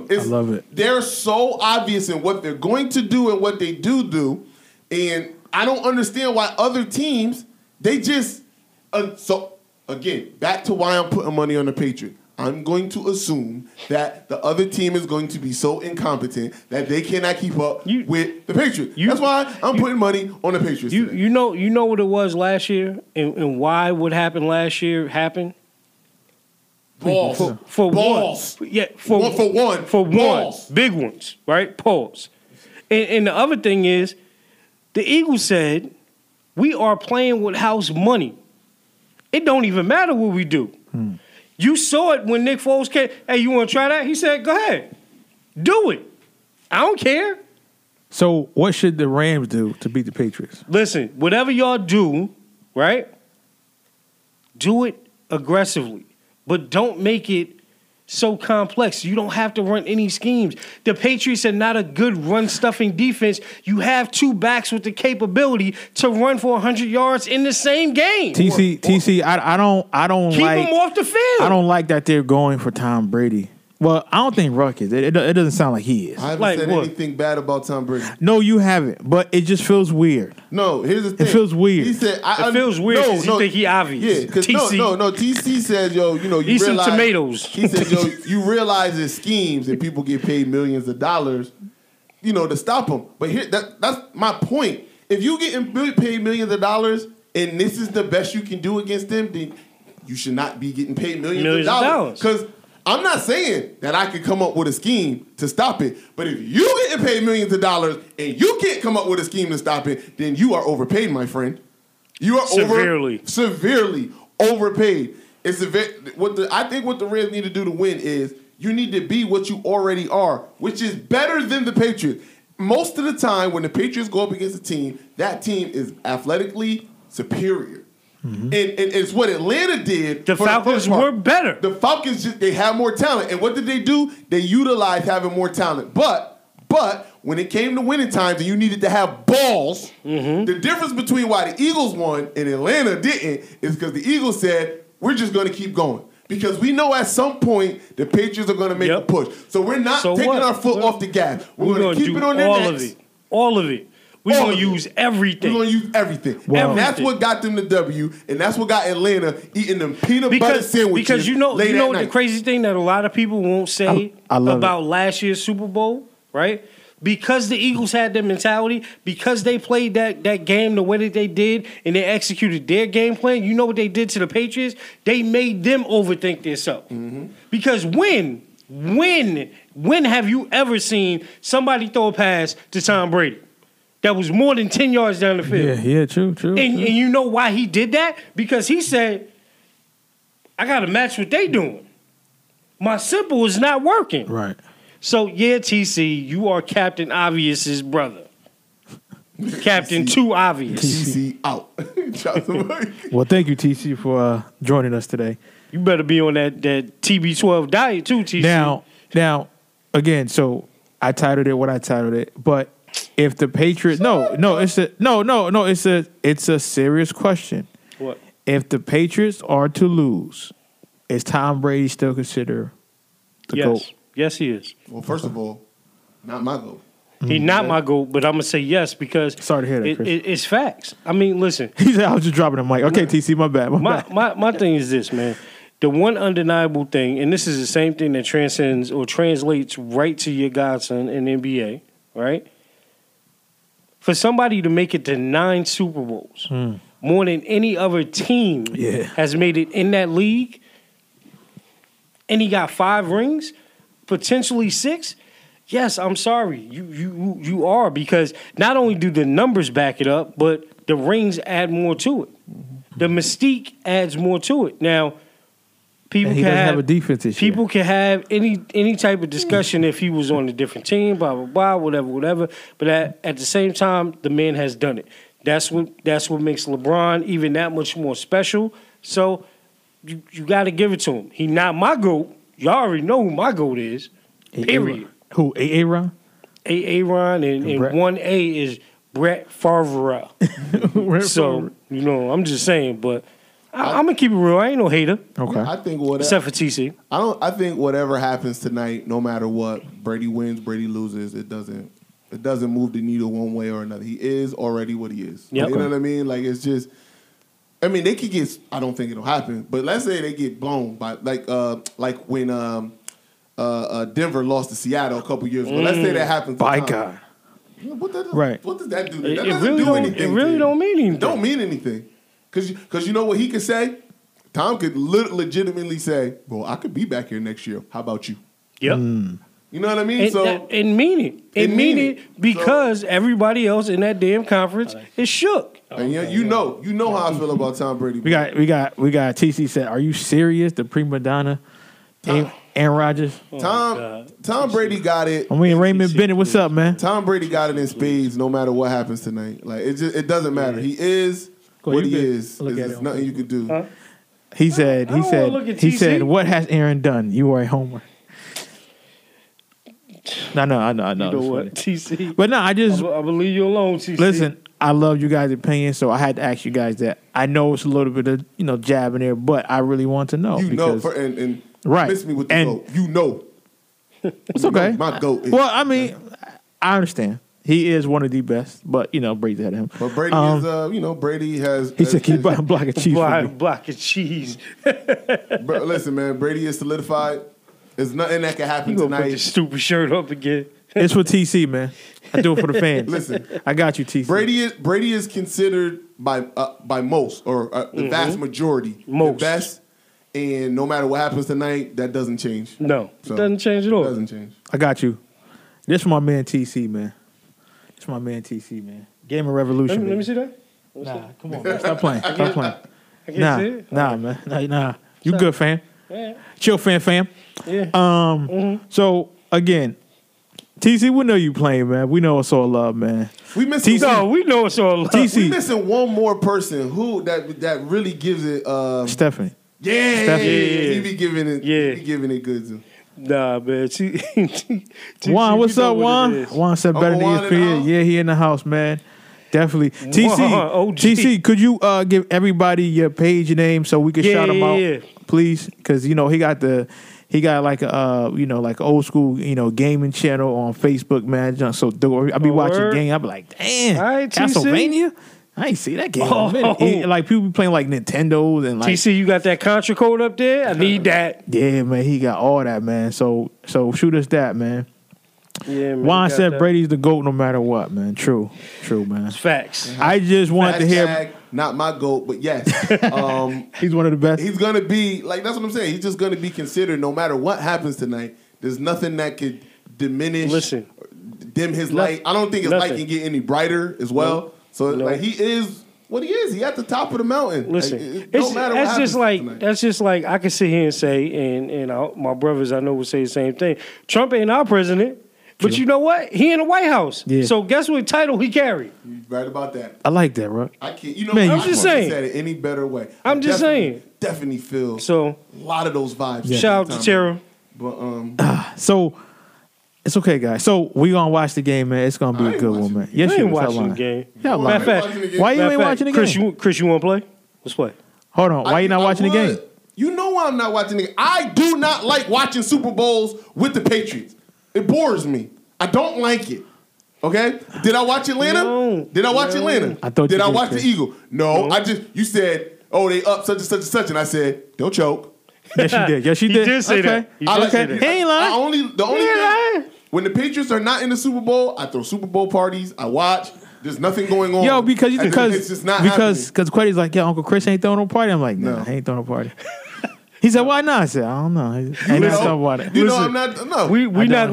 I love it. They're so obvious in what they're going to do and what they do, and I don't understand why other teams they just so. Again, back to why I'm putting money on the Patriots. I'm going to assume that the other team is going to be so incompetent that they cannot keep up with the Patriots. That's why I'm putting money on the Patriots. You know what it was last year and why what happened last year happened? Balls. For balls. One. Yeah, for one. For balls. One. Big ones, right? Balls. And the other thing is the Eagles said, we are playing with house money. It don't even matter what we do. Hmm. You saw it when Nick Foles came. Hey, you want to try that? He said, go ahead. Do it. I don't care. So what should the Rams do to beat the Patriots? Listen, whatever y'all do, right, do it aggressively. But don't make it so complex. You don't have to run any schemes. The Patriots are not a good run-stuffing defense. You have two backs with the capability to run for 100 yards in the same game. TC, I don't keep like... Keep them off the field. I don't like that they're going for Tom Brady. Well, I don't think Ruck is. It doesn't sound like he is. I haven't said anything bad about Tom Brady. No, you haven't, but it just feels weird. No, here's the thing. It feels weird. He said, it feels weird because you think he obvious. Yeah, TC. No, TC said, yo, you know, you eat realize. Eat some tomatoes. He said, yo, you realize his schemes and people get paid millions of dollars, you know, to stop him. But here, that's my point. If you getting paid millions of dollars and this is the best you can do against them, then you should not be getting paid millions of dollars. Because... I'm not saying that I could come up with a scheme to stop it, but if you getting paid millions of dollars and you can't come up with a scheme to stop it, then you are overpaid, my friend. You are severely overpaid. I think what the Rams need to do to win is you need to be what you already are, which is better than the Patriots. Most of the time when the Patriots go up against a team, that team is athletically superior. Mm-hmm. And it's what Atlanta did. The Falcons were better. The Falcons, they had more talent. And what did they do? They utilized having more talent. But when it came to winning times and you needed to have balls, mm-hmm. the difference between why the Eagles won and Atlanta didn't is because the Eagles said, we're just going to keep going. Because we know at some point the Patriots are going to make a push. So we're not taking our foot off the gas. We're going to keep it on their necks. All of it. We're going to use everything. Wow. And that's what got them the W, and that's what got Atlanta eating them peanut butter sandwiches. Because you know the crazy thing that a lot of people won't say about last year's Super Bowl, right? Because the Eagles had their mentality, because they played that game the way that they did and they executed their game plan, you know what they did to the Patriots? They made them overthink themselves. Mm-hmm. Because when have you ever seen somebody throw a pass to Tom Brady? That was more than 10 yards down the field. Yeah, true. And you know why he did that? Because he said, I got to match what they doing. My simple is not working. Right. So, yeah, TC, you are Captain Obvious's brother. Captain Too Obvious. TC out. Well, thank you, TC, for joining us today. You better be on that TB12 diet, too, TC. Now, again, so I titled it what I titled it, but... If the Patriots it's a serious question. What? If the Patriots are to lose, is Tom Brady still considered the GOAT? Yes, he is. Well, first of all, not my GOAT. He's not my GOAT, but I'm going to say yes because sorry to hear that, Chris. It's facts. I mean, listen. He said, I was just dropping a mic. Okay, TC, my bad. My thing is this, man. The one undeniable thing, and this is the same thing that transcends or translates right to your godson in the NBA, right? For somebody to make it to 9 Super Bowls, more than any other team has made it in that league, and he got 5 rings, potentially 6, yes, I'm sorry. You are, because not only do the numbers back it up, but the rings add more to it. The mystique adds more to it. Now, people can have a defense issue. People can have any type of discussion if he was on a different team, blah blah blah, whatever. But at the same time, the man has done it. That's what makes LeBron even that much more special. So you got to give it to him. He not my GOAT. Y'all already know who my GOAT is. Period. Who, A.A. Ron? A.A. Ron and 1A is Brett Favre. So, you know, I'm just saying, but I'm going to keep it real. I ain't no hater. Okay. I think whatever, except for TC. I think whatever happens tonight, no matter what, Brady wins, Brady loses, it doesn't move the needle one way or another. He is already what he is. Yep. You know what I mean? Like, it's just, I mean, they could get, I don't think it'll happen, but let's say they get blown by, like when, Denver lost to Seattle a couple years ago. Let's say that happened. By God, what does that do? That doesn't really do anything. It really don't mean anything. Don't mean anything, because you know what he could say. Tom could legitimately say, "Bro, I could be back here next year. How about you?" Yep. You know what I mean? And, so it mean it because everybody else in that damn conference is shook. And yeah, you know how I feel about Tom Brady. We got. TC said, "Are you serious?" The prima donna. Aaron Rodgers. Tom Brady got it. I mean, Raymond Bennett, what's up, man? Tom Brady got it in spades no matter what happens tonight. Like, it doesn't matter. He is what he is. There's nothing you can do. Huh? He said, what has Aaron done? You are a homer. I know. You know what, TC? But no, I will leave you alone, TC. Listen, I love you guys' opinions, so I had to ask you guys that. I know it's a little bit of, you know, jab in there, but I really want to know. You know, right. Miss me with the GOAT. You know. It's okay. My GOAT is. Well, I mean, I understand. He is one of the best, but, you know, Brady's ahead of him. But Brady is, you know, Brady has. He said, keep buying a block of cheese. Block of cheese. Bro, listen, man, Brady is solidified. There's nothing that can happen tonight. You gonna put your stupid shirt up again. It's for TC, man. I do it for the fans. Listen, I got you, TC. Brady is considered by most, or the vast majority, the best. And no matter what happens tonight, that doesn't change. No, so, it doesn't change at all. It doesn't change. I got you. This is my man, TC, man. Game of Revolution. Let me see that. Come on, man. Stop playing. Stop playing. I can't see it. Nah, man. You good, fam. Yeah. Chill, fam. Yeah. So, again, TC, we know you playing, man. We know it's all love, man. We know it's all love. TC. We missing one more person who that really gives it. Stephanie. Yeah. He be giving it. Yeah, he be giving it good to. Nah, man. Juan, what's up, Juan? Juan said better than ESPN. Yeah, he in the house, man. Definitely. TC, could you give everybody your page name so we can shout him out, please? Because you know he got like a you know, like old school, you know, gaming channel on Facebook, man. So I be watching game. I be like, damn, right, Castlevania. I ain't see that game. Oh. Like people be playing like Nintendo and like TC. You got that Contra code up there? I need that. Yeah, man. He got all that, man. So shoot us that, man. Yeah, man. Juan said that. Brady's the GOAT no matter what, man. True, man. Facts. I just wanted to hear. Not my GOAT, but yes, he's one of the best. He's gonna be like that's what I'm saying. He's just gonna be considered no matter what happens tonight. There's nothing that could diminish, dim his light. I don't think his light can get any brighter as well. Nope. So like he is what he is. He at the top of the mountain. Listen, like, that's just like I can sit here and say, and my brothers I know would say the same thing. Trump ain't our president, but you know what? He in the White House. Yeah. So guess what title he carried? You right about that. I like that, bro. I can't. You know, man, I'm just saying. Said it any better way. I'm just saying. Definitely feel so a lot of those vibes. Yeah. Shout out to Tara. But so. It's okay, guys. So we gonna watch the game, man. It's gonna be a good one, man. Yes, you ain't watching the game. Why you ain't watching the game? Chris, you wanna play? Let's play. Hold on. Why you not watching the game? You know why I'm not watching the game. I do not like watching Super Bowls with the Patriots. It bores me. I don't like it. Okay? Did I watch Atlanta? No. Did I watch Atlanta? I thought. Did I watch the Eagle? No. I just. You said, oh, they up such and such and such, and I said, don't choke. Yes, you did. Yes, you did. He did say that. He ain't lying. The only thing, when the Patriots are not in the Super Bowl, I throw Super Bowl parties. I watch. There's nothing going on. Yo, because Quetty's like, yeah, Uncle Chris ain't throwing no party. I'm like, no, I ain't throwing no party. He said, why not? I said, I don't know. We're not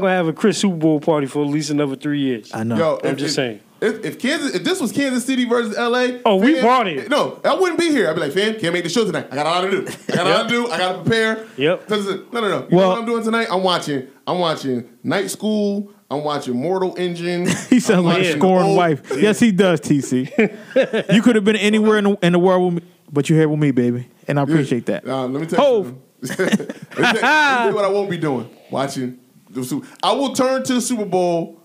gonna have a Chris Super Bowl party for at least another 3 years. I know. Yo, I'm just saying. If this was Kansas City versus LA, we brought it. No, I wouldn't be here. I'd be like, fam, can't make the show tonight. I got a lot to do. I got to prepare. Yep. No. You know what I'm doing tonight? I'm watching Night School. I'm watching Mortal Engine. He sounds like a scorned wife. Yeah. Yes, he does, TC. You could have been anywhere in the world with me, but you're here with me, baby. And I appreciate that. Let me tell you. Let me tell you what I won't be doing. Watching the Super Bowl. I will turn to the Super Bowl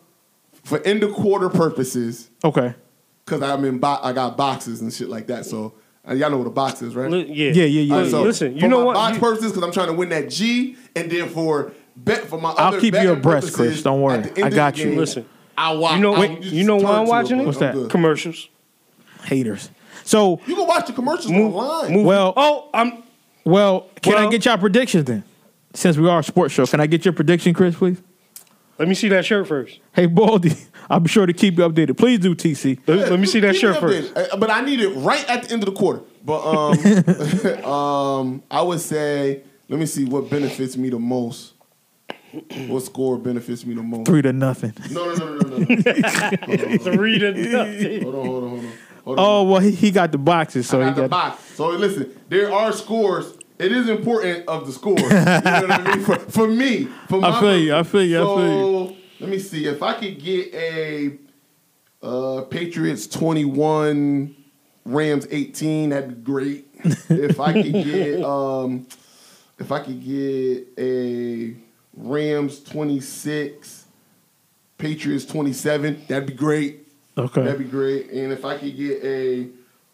for end of quarter purposes. Okay. Because I got boxes and shit like that. So y'all know what a box is, right? Yeah. Right, so listen, you know what? Box purposes, because I'm trying to win that G, and then for bet for my other. I'll keep you abreast, Chris. Don't worry. I got you. Listen, I watch. You know why I'm watching it? What's that? Commercials. Haters. So you can watch the commercials online. Can I get y'all predictions then? Since we are a sports show, can I get your prediction, Chris, please? Let me see that shirt first. Hey, Baldy, I'm sure to keep you updated. Please do, TC. Let me see that shirt first. But I need it right at the end of the quarter. But I would say, let me see what benefits me the most. What score benefits me the most? 3-0. No. 3-0. Hold on. Oh, well, he got the boxes. So he got the box. So listen, there are scores. It is important of the score. You know what I mean? For me. I feel you. Let me see. If I could get a Patriots 21, Rams 18, that'd be great. If I could get a Rams 26, Patriots 27, that'd be great. Okay. That'd be great. And if I could get a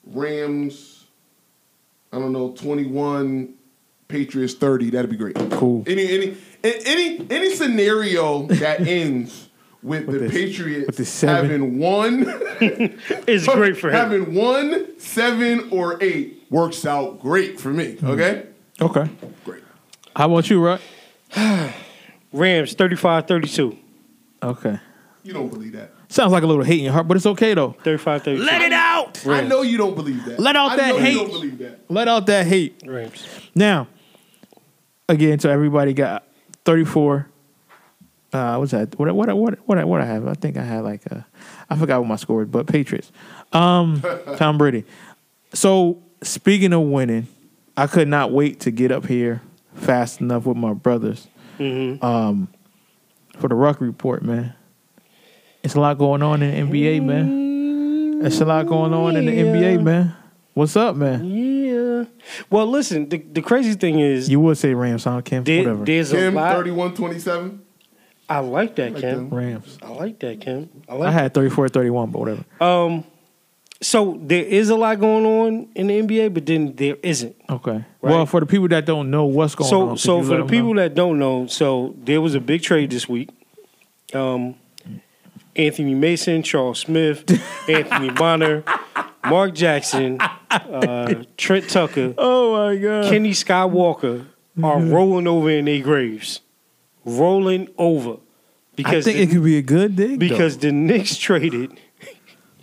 Rams, 21, Patriots 30, that'd be great. Cool. Any scenario that ends with the Patriots having one is great for him. Having 1, 7, or 8 works out great for me. Okay? Okay. Great. How about you, Rock? Rams 35-32. Okay. You don't believe that. Sounds like a little hate in your heart, but it's okay, though. 35-32. Let it out! Rams. I know you don't believe that. Let out that hate. I know you don't believe that. Let out that hate. Rams. Now, again, so everybody got 34. What's that? What I have? I think I had I forgot what my score was, but Patriots. Tom Brady. So, speaking of winning, I could not wait to get up here fast enough with my brothers for the Rock Report, man. It's a lot going on in the NBA, man. What's up, man? Yeah. Well, listen, the crazy thing is... You would say Rams, huh, Kim? Whatever. Kim, 31-27. I like that, Kim. Rams. I like that, Kim. I had 34-31, but whatever. So there is a lot going on in the NBA, but then there isn't. Okay. Right? Well, for the people that don't know what's going on... So for the people that don't know, so there was a big trade this week. Anthony Mason, Charles Smith, Anthony Bonner, Mark Jackson, Trent Tucker, oh my God, Kenny Skywalker are rolling over in their graves. Rolling over. Because I think it could be a good thing. Because the Knicks traded.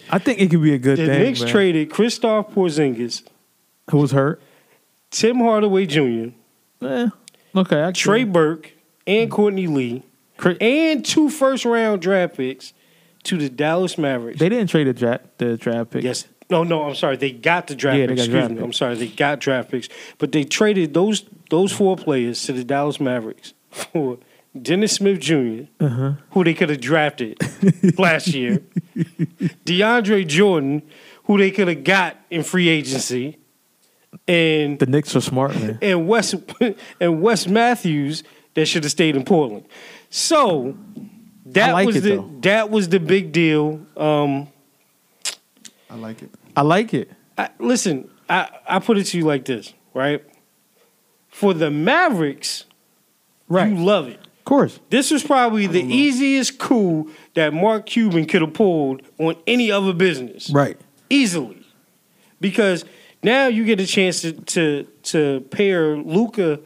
I think it could be a good thing. The Knicks traded Kristaps Porzingis, who was hurt, Tim Hardaway Jr., Trey Burke, and Courtney Lee, and 2 first-round draft picks to the Dallas Mavericks. They didn't trade the draft picks. Yes. No, I'm sorry. They got the draft picks. Excuse me. I'm sorry. They got draft picks. But they traded those 4 players to the Dallas Mavericks for Dennis Smith Jr., who they could have drafted last year, DeAndre Jordan, who they could have got in free agency, and the Knicks are smart, man. And Wes Matthews, that should have stayed in Portland. So that was the big deal. I like it. Listen, I put it to you like this, right? For the Mavericks, you love it. Of course. This was probably the easiest coup that Mark Cuban could have pulled on any other business. Right. Easily. Because now you get a chance to pair Luka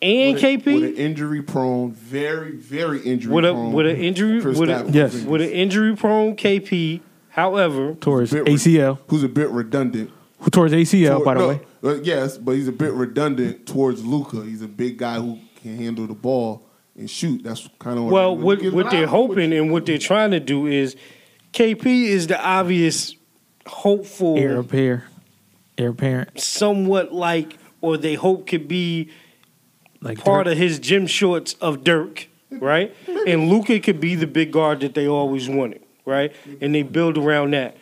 and KP with an injury-prone, very injury-prone. With an injury-prone KP, however, towards ACL, who's a bit redundant. Towards ACL, by the way. Yes, but he's a bit redundant towards Luka. He's a big guy who can handle the ball and shoot. That's kind of what they're hoping and what they're trying to do is KP is the obvious hopeful heir apparent, somewhat like, or they hope could be. Like part Dirk. Of his gym shorts of Dirk, right? And Luka could be the big guard that they always wanted, right? And they build around that.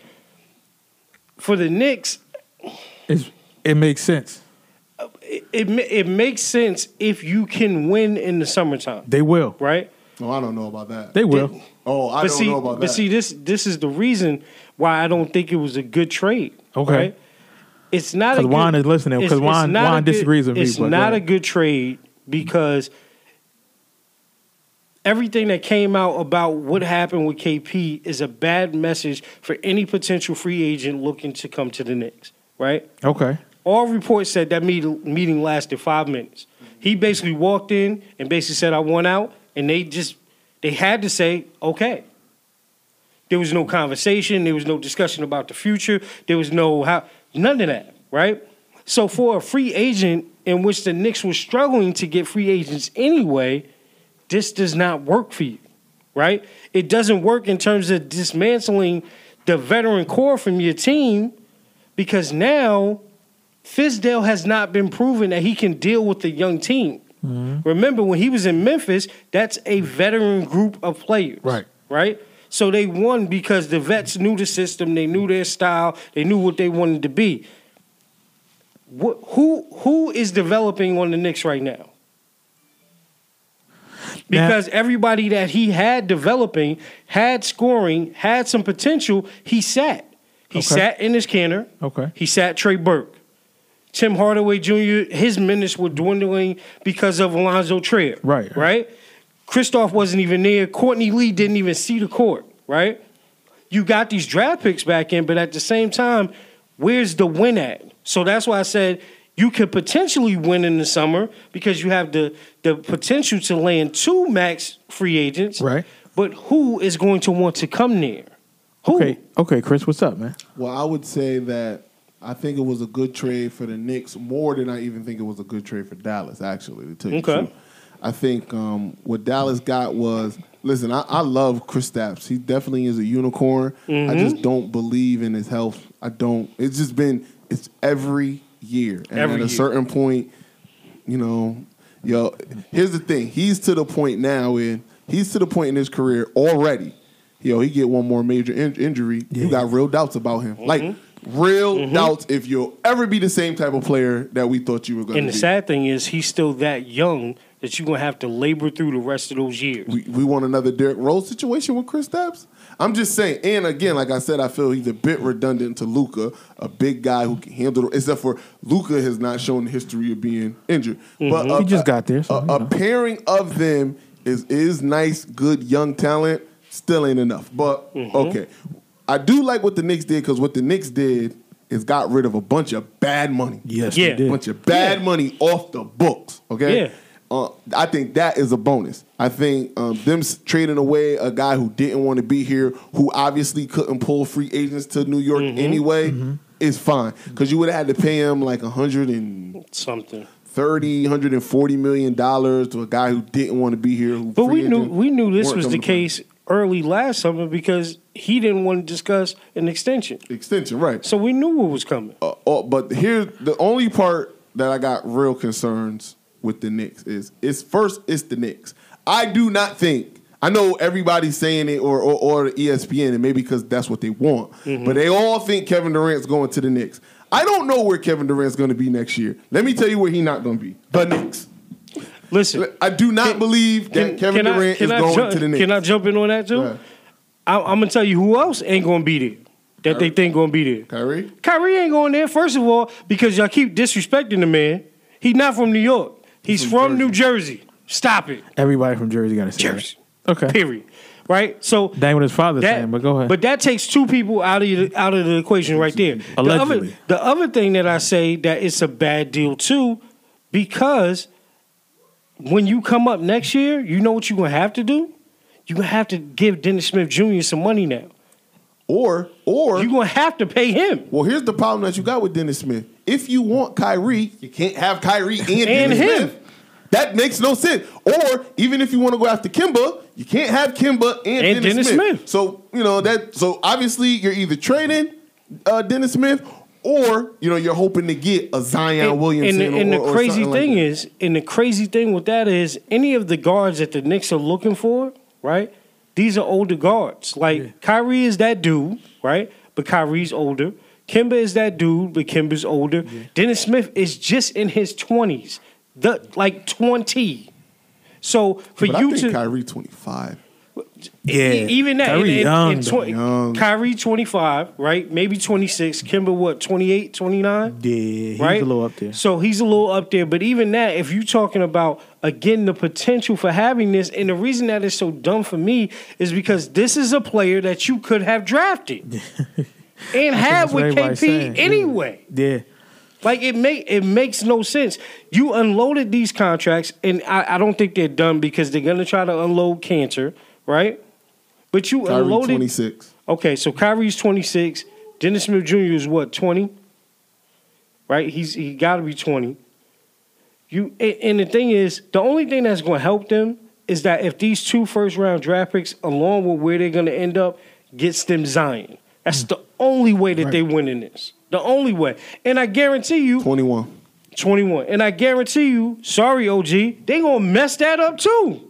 For the Knicks, it makes sense. It makes sense if you can win in the summertime. They will, right? No, I don't know about that. They will. But see, this is the reason why I don't think it was a good trade. Okay. Right? It's not because Juan is listening. Because Juan disagrees with me. It's not a good trade because everything that came out about what happened with KP is a bad message for any potential free agent looking to come to the Knicks. Right? Okay. All reports said that meeting lasted 5 minutes. He basically walked in and basically said, "I want out," and they had to say, "Okay." There was no conversation. There was no discussion about the future. There was no none of that, right? So for a free agent in which the Knicks were struggling to get free agents anyway, this does not work for you, right? It doesn't work in terms of dismantling the veteran core from your team because now Fizdale has not been proven that he can deal with the young team. Mm-hmm. Remember, when he was in Memphis, that's a veteran group of players, right? So they won because the vets knew the system, they knew their style, they knew what they wanted to be. Who is developing on the Knicks right now? Because everybody that he had developing, had scoring, had some potential, he sat. He sat Enes Kanter. Okay. He sat Trey Burke. Tim Hardaway Jr., his minutes were dwindling because of Alonzo Trier. Right? Kristaps wasn't even there. Courtney Lee didn't even see the court, right? You got these draft picks back in, but at the same time, where's the win at? So that's why I said you could potentially win in the summer because you have the potential to land two max free agents. Right. But who is going to want to come there? Who? Okay, Chris, what's up, man? Well, I would say that I think it was a good trade for the Knicks more than I even think it was a good trade for Dallas, actually, to tell you the truth. I think what Dallas got was, listen, I love Kristaps. He definitely is a unicorn. Mm-hmm. I just don't believe in his health. I don't. It's just been, it's every year. And every at a year. Certain point, you know, here's the thing. He's to the point now in his career already. Yo, he get one more major injury. Yeah. You got real doubts about him. Mm-hmm. Like, real doubts if you'll ever be the same type of player that we thought you were going to be. And the sad thing is he's still that young that you're going to have to labor through the rest of those years. We want another Derrick Rose situation with Kristaps? I'm just saying. And again, like I said, I feel he's a bit redundant to Luka, a big guy who can handle it, except for Luka has not shown the history of being injured. Mm-hmm. But he just got there. So, a pairing of them is nice, good, young talent. Still ain't enough. But, okay. I do like what the Knicks did because what the Knicks did is got rid of a bunch of bad money. Yes, yeah. They did. A bunch of bad money off the books, okay? Yeah. I think that is a bonus. I think them trading away a guy who didn't want to be here, who obviously couldn't pull free agents to New York anyway, is fine. Because you would have had to pay him like $140 million to a guy who didn't want to be here. But we knew this was the case early last summer because he didn't want to discuss an extension. Right. So we knew what was coming. But here's the only part that I got real concerns with the Knicks is it's the Knicks. I do not think, I know everybody's saying it or ESPN, and maybe because that's what they want, but they all think Kevin Durant's going to the Knicks. I don't know where Kevin Durant's going to be next year. Let me tell you where he's not going to be. The Knicks. Listen. I do not believe that Kevin Durant is going to the Knicks. Can I jump in on that too? Yeah. I'm going to tell you who else ain't going to be there. That Kyrie. They think going to be there. Kyrie? Kyrie ain't going there, first of all, because y'all keep disrespecting the man. He's not from New York. He's from New Jersey. Stop it. Everybody from Jersey got to say Jersey. That. Okay. Period. Right? So dang what his father's saying, but go ahead. But that takes two people out of the equation right there. Allegedly. The other thing that I say that it's a bad deal too, because when you come up next year, you know what you're going to have to do? You're going to have to give Dennis Smith Jr. some money now. Or you're going to have to pay him. Well, here's the problem that you got with Dennis Smith. If you want Kyrie, you can't have Kyrie and Dennis him. Smith. That makes no sense. Or even if you want to go after Kemba, you can't have Kemba and Dennis Smith. So, you know, that. So obviously you're either trading Dennis Smith or, you know, you're hoping to get a Zion Williamson. The crazy thing with that is any of the guards that the Knicks are looking for, right? These are older guards. Kyrie is that dude, right? But Kyrie's older. Kemba is that dude, but Kemba's older. Yeah. Dennis Smith is just in his 20s. 20. So Kyrie 25. Yeah. Even that. Kyrie young. Kyrie 25, right? Maybe 26. Kemba, 28, 29? Yeah, he's right? a little up there. So he's a little up there. But even that, if you're talking about, again, the potential for having this, and the reason that is so dumb for me is because this is a player that you could have drafted and have with KP anyway. Yeah. Like, it makes no sense. You unloaded these contracts, and I don't think they're done because they're going to try to unload Cantor, right? But you Kyrie unloaded... 26. Okay, so Kyrie's 26. Dennis Smith Jr. is what, 20? Right? He got to be 20. And the thing is, the only thing that's going to help them is that if these two first-round draft picks, along with where they're going to end up, gets them Zion. That's the only way that they win in this. The only way. And I guarantee you... 21. And I guarantee you, sorry, OG, they going to mess that up too.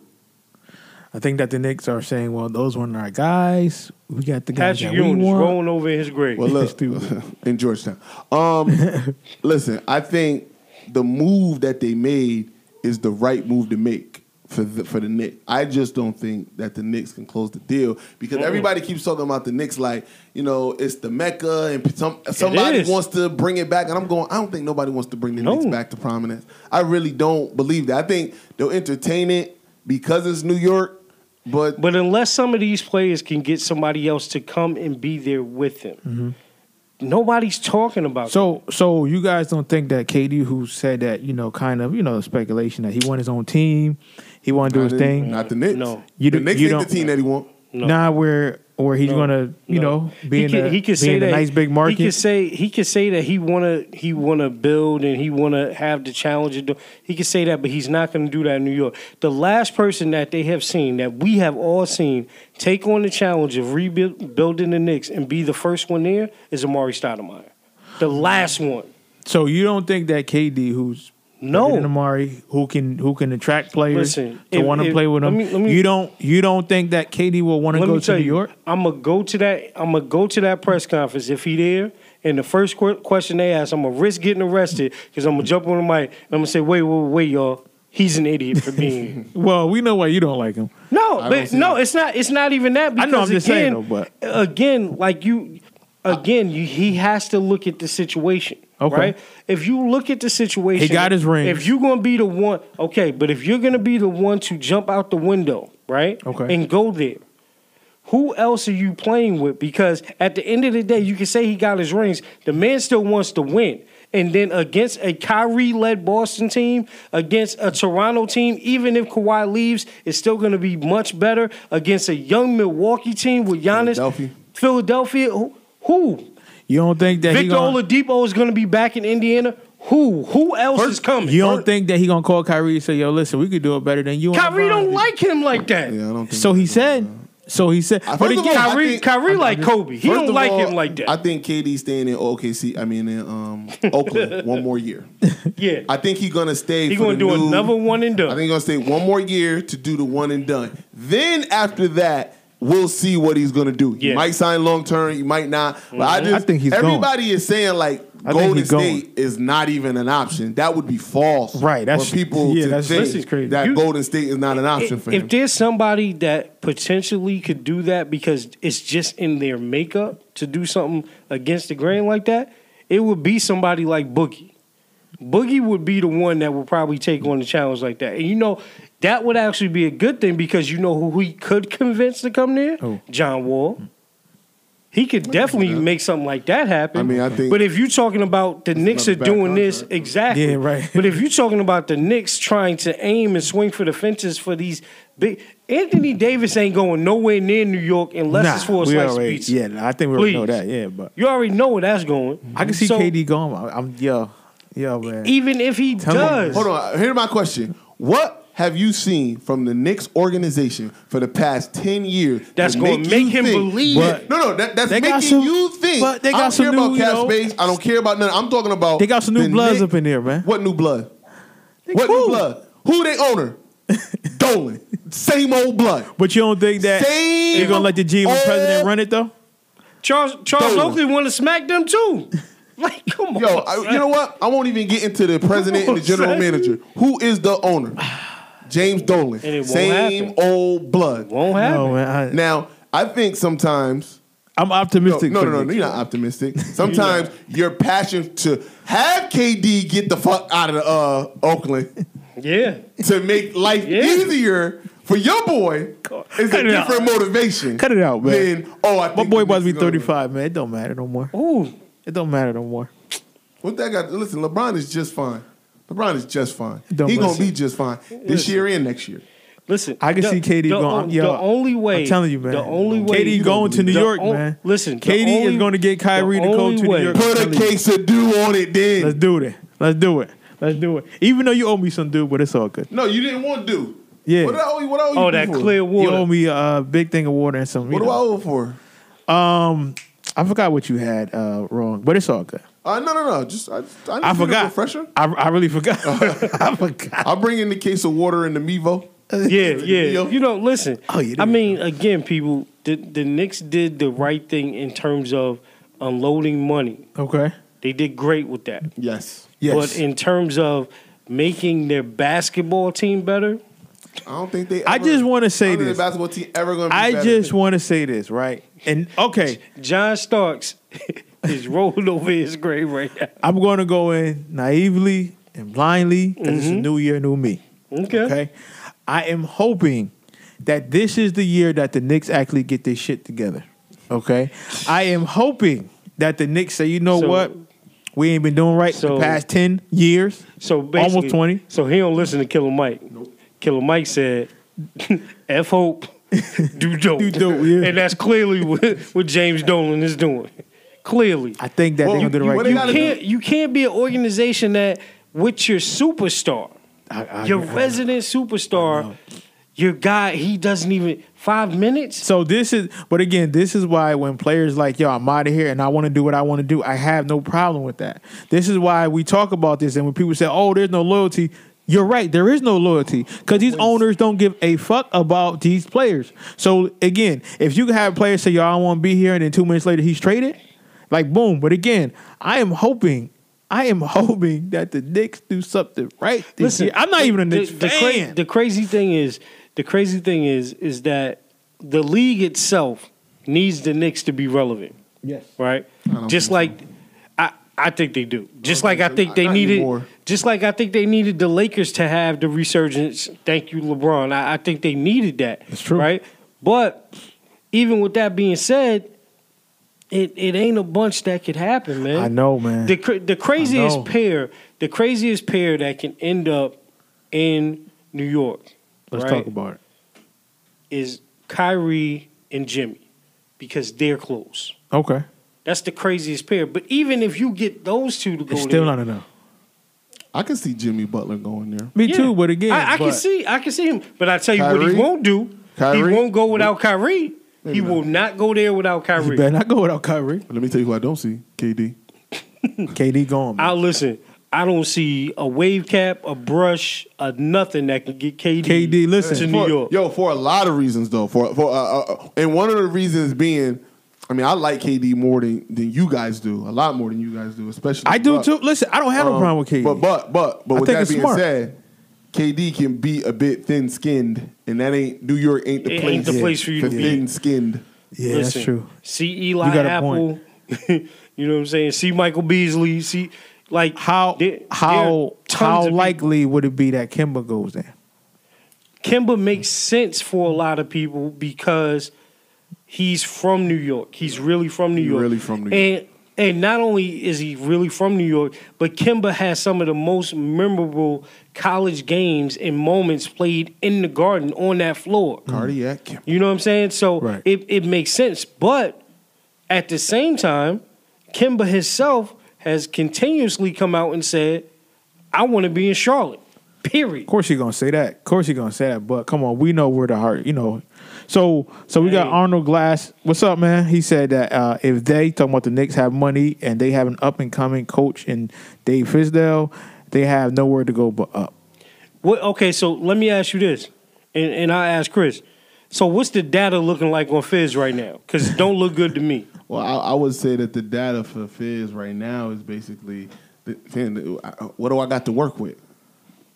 I think that the Knicks are saying, well, those weren't our guys. We got the guys Patrick that Ewing's we want. Rolling over his grave. Well, look, in Georgetown. Listen, I think the move that they made is the right move to make for the Knicks. I just don't think that the Knicks can close the deal because everybody keeps talking about the Knicks like, you know, it's the Mecca and somebody wants to bring it back. And I'm going, I don't think nobody wants to bring the Knicks back to prominence. I really don't believe that. I think they'll entertain it because it's New York. But unless some of these players can get somebody else to come and be there with them, nobody's talking about that. So you guys don't think that KD, who said that, you know, kind of, you know, speculation that he won his own team, he wanted to do his thing. Not the Knicks. No. The Knicks ain't the team that he won. No. Nah, where he's going to, you know, be in a nice big market. He could say that he wanna build and he wanna have the challenge. He could say that, but he's not going to do that in New York. The last person that they have seen, that we have all seen, take on the challenge of rebuilding the Knicks and be the first one there is Amari Stoudemire. The last one. So you don't think that KD, who's Amari, who can attract players to want to play with him. You don't think that KD will want to go to New York? I'm gonna go to that press conference if he there. And the first question they ask, I'm gonna risk getting arrested because I'm gonna jump on the mic. And I'm gonna say, wait, y'all. He's an idiot for being here. Well, we know why you don't like him. No, but no, it's not even that. Because I know I'm just saying though, but he has to look at the situation. Okay. Right? If you look at the situation, he got his ring. If you're gonna be the one, okay, but if you're gonna be the one to jump out the window, right? Okay. And go there, who else are you playing with? Because at the end of the day, you can say he got his rings. The man still wants to win. And then against a Kyrie-led Boston team, against a Toronto team, even if Kawhi leaves, it's still gonna be much better against a young Milwaukee team with Giannis. Philadelphia, who? You don't think that Victor Oladipo is going to be back in Indiana? Who else is coming? You don't think that he going to call Kyrie and say, yo, listen, we could do it better than you. Kyrie don't like him like that. Yeah, I don't think so he said. But again, Kyrie like Kobe. He don't like him like that. I think KD's staying in OKC. I mean, in Oakland one more year. Yeah. I think he's going to stay. He's going to do another one and done. I think he's going to stay one more year to do the one and done. Then after that, we'll see what he's going to do. He might sign long-term. He might not. But I think he's everybody going. Is saying, like, Golden State is not even an option. That would be false. Right. That's, for people to think crazy. That Golden State is not an option for him. If there's somebody that potentially could do that because it's just in their makeup to do something against the grain like that, it would be somebody like Boogie. Boogie would be the one that would probably take on the challenge like that. And you know, that would actually be a good thing because you know who he could convince to come there? Who? John Wall. He could definitely make something like that happen. I mean, I think. But if you're talking about the Knicks are doing this, exactly. Yeah, right. But if you're talking about the Knicks trying to aim and swing for the fences for these big. Anthony Davis ain't going nowhere near New York unless it's for a slice of pizza. Yeah, I think we already know that. Yeah, but. You already know where that's going. I can see KD going. Yo, man. Even if he does. Hold on. Here's my question. What have you seen from the Knicks organization for the past 10 years that's going to make him believe? That's making you think. But they got some new, I don't care about cap space. I don't care about nothing. I'm talking about. They got some new bloods up in there, man. What new blood? What new blood? Who they owner? Dolan. Same old blood. But you don't think that you're going to let the GM president run it, though? Charles Oakley want to smack them, too. Like, come on. Yo, you know what? I won't even get into the president and the general manager. Who is the owner? James Dolan. Same old blood. Won't happen. No, man, now, I think sometimes... I'm optimistic. No, you're not optimistic. Sometimes your passion to have KD get the fuck out of Oakland to make life easier for your boy is a different motivation. Cut it out, man. Than, I think my boy about to be 35, man. It don't matter no more. Ooh. It don't matter no more. What that got... Listen, LeBron is just fine. LeBron is just fine. He's going to be just fine this year and next year. Listen. I can see KD going. The only way. I'm telling you, man. The only way. KD going to New York, man. Listen. KD is going to get Kyrie to go to New York. Put a case of due on it then. Let's do it. Let's do it. Let's do it. Even though you owe me some due, but it's all good. No, you didn't want due. Yeah. What do I owe you? What I owe you that for? Clear water. You owe me a big thing of water and something. What do I owe for? I forgot what you had wrong, but it's all good. No. Just I forgot. A refresher. I really forgot. I forgot. I'll bring in the case of water and the Mevo. Yeah. You know, listen. Oh, yeah, I mean, again, people, the Knicks did the right thing in terms of unloading money. Okay. They did great with that. Yes. But in terms of making their basketball team better, I don't think they ever, I just want to say this. I don't think the basketball team ever going to be better. I just want to say this, right? And okay, John Starks. He's rolling over his grave right now. I'm going to go in naively and blindly because it's a new year, new me. Okay. I am hoping that this is the year that the Knicks actually get this shit together. Okay. I am hoping that the Knicks say, you know what? We ain't been doing right the past 10 years. So basically, almost 20. So he don't listen to Killer Mike. Nope. Killer Mike said, F hope, do dope. And that's clearly what James Dolan is doing. Clearly, I think that they're going to do the right thing. You can't be an organization that with your superstar, your resident superstar, your guy, he doesn't even 5 minutes. So this is, but again, this is why when players like, yo, I'm out of here and I want to do what I want to do, I have no problem with that. This is why we talk about this, and when people say, oh, there's no loyalty. You're right. There is no loyalty because these owners don't give a fuck about these players. So, again, if you have players say, yo, I don't want to be here, and then 2 minutes later he's traded, like, boom. But, again, I am hoping that the Knicks do something right this year. I'm not even a Knicks fan. The crazy thing is that the league itself needs the Knicks to be relevant. Yes. Right? Just like – I think they do. Just like I think they needed the Lakers to have the resurgence. Thank you, LeBron. I think they needed that. That's true. Right? But even with that being said, it ain't a bunch that could happen, man. I know, man. The craziest pair that can end up in New York. Let's talk about it. Is Kyrie and Jimmy, because they're close. Okay. That's the craziest pair. But even if you get those two to go, it's still not enough. I can see Jimmy Butler going there. Me too, but again, I can see him. But I tell you what, he won't do. Kyrie? He won't go without Kyrie. He will not go there without Kyrie. He better not go without Kyrie. Let me tell you who I don't see. KD. KD gone. Man. I don't see a wave cap, a brush, a nothing that can get KD to New York. Yo, for a lot of reasons though. And one of the reasons being, I mean, I like KD more than you guys do. A lot more than you guys do, especially. I do too. Listen, I don't have no problem with KD. But with that being said, KD can be a bit thin-skinned, and that ain't New York ain't the place for you to be thin-skinned. Yeah, listen, that's true. See Eli Apple. You know what I'm saying? See Michael Beasley. See Like how likely would it be that Kemba goes there? Kemba makes sense for a lot of people because he's from New York. He's really from New York. Really from New York. And not only is he really from New York, but Kemba has some of the most memorable college games and moments played in the Garden on that floor. Cardiac Kemba. You know what I'm saying? So right. it makes sense. But at the same time, Kemba himself has continuously come out and said, I want to be in Charlotte, period. Of course you're going to say that. Of course you're going to say that. But come on, we know where the heart, you know. So we got Arnold Glass. What's up, man? He said that if they, talking about the Knicks, have money and they have an up-and-coming coach in Dave Fizdale, they have nowhere to go but up. Well, okay, so let me ask you this, and I ask Chris. So what's the data looking like on Fizz right now? Because it don't look good to me. Well, I would say that the data for Fizz right now is basically, what do I got to work with?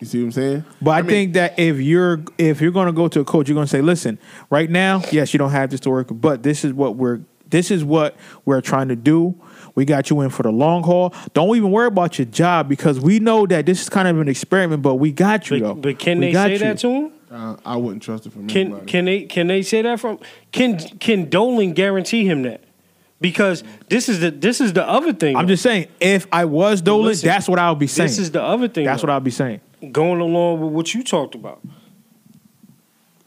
You see what I'm saying? But I think that if you're going to go to a coach, you're going to say, "Listen, right now, yes, you don't have this to work, but this is what we're trying to do. We got you in for the long haul. Don't even worry about your job because we know that this is kind of an experiment, but we got you though." But can they say that to him? I wouldn't trust it from anybody. Can they say that from? Can Dolan guarantee him that? Because this is the other thing. I'm just saying, if I was Dolan, listen, that's what I would be saying. This is the other thing. That's what I'd be saying. Going along with what you talked about,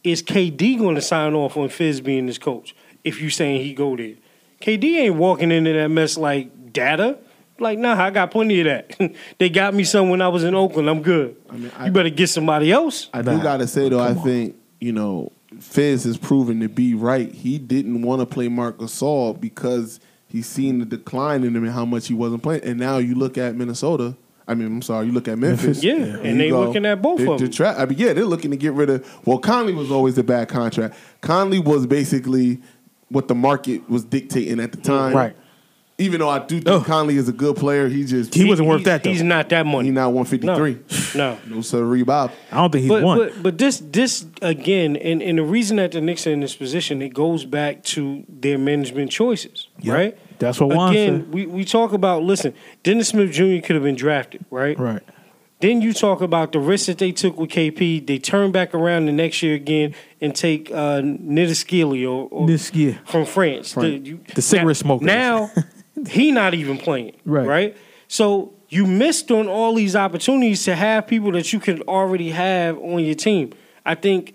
is KD going to sign off on Fizz being his coach if you saying he go there? KD ain't walking into that mess like data. Like, nah, I got plenty of that. They got me some when I was in Oakland. I'm good. I mean, you better get somebody else. I do got to say, though, I think, you know, Fizz has proven to be right. He didn't want to play Marc Gasol because he's seen the decline in him and how much he wasn't playing. And now you look at Minnesota. I mean, I'm sorry, you look at Memphis. Yeah, and they looking at both of them. They're looking to get rid of... Well, Conley was always a bad contract. Conley was basically what the market was dictating at the time. Right. Even though I do think Conley is a good player, he wasn't worth that, though. He's not that money. He's not 153. No. No, sir, Bob. I don't think he's won. But this again, and the reason that the Knicks are in this position, it goes back to their management choices, yep. Right? That's what Juan said. Again, we talk about, listen, Dennis Smith Jr. could have been drafted, right? Right. Then you talk about the risk that they took with KP. They turn back around the next year again and take Nidiskili or from France. The cigarette smoker. Now, he not even playing, right? So you missed on all these opportunities to have people that you could already have on your team. I think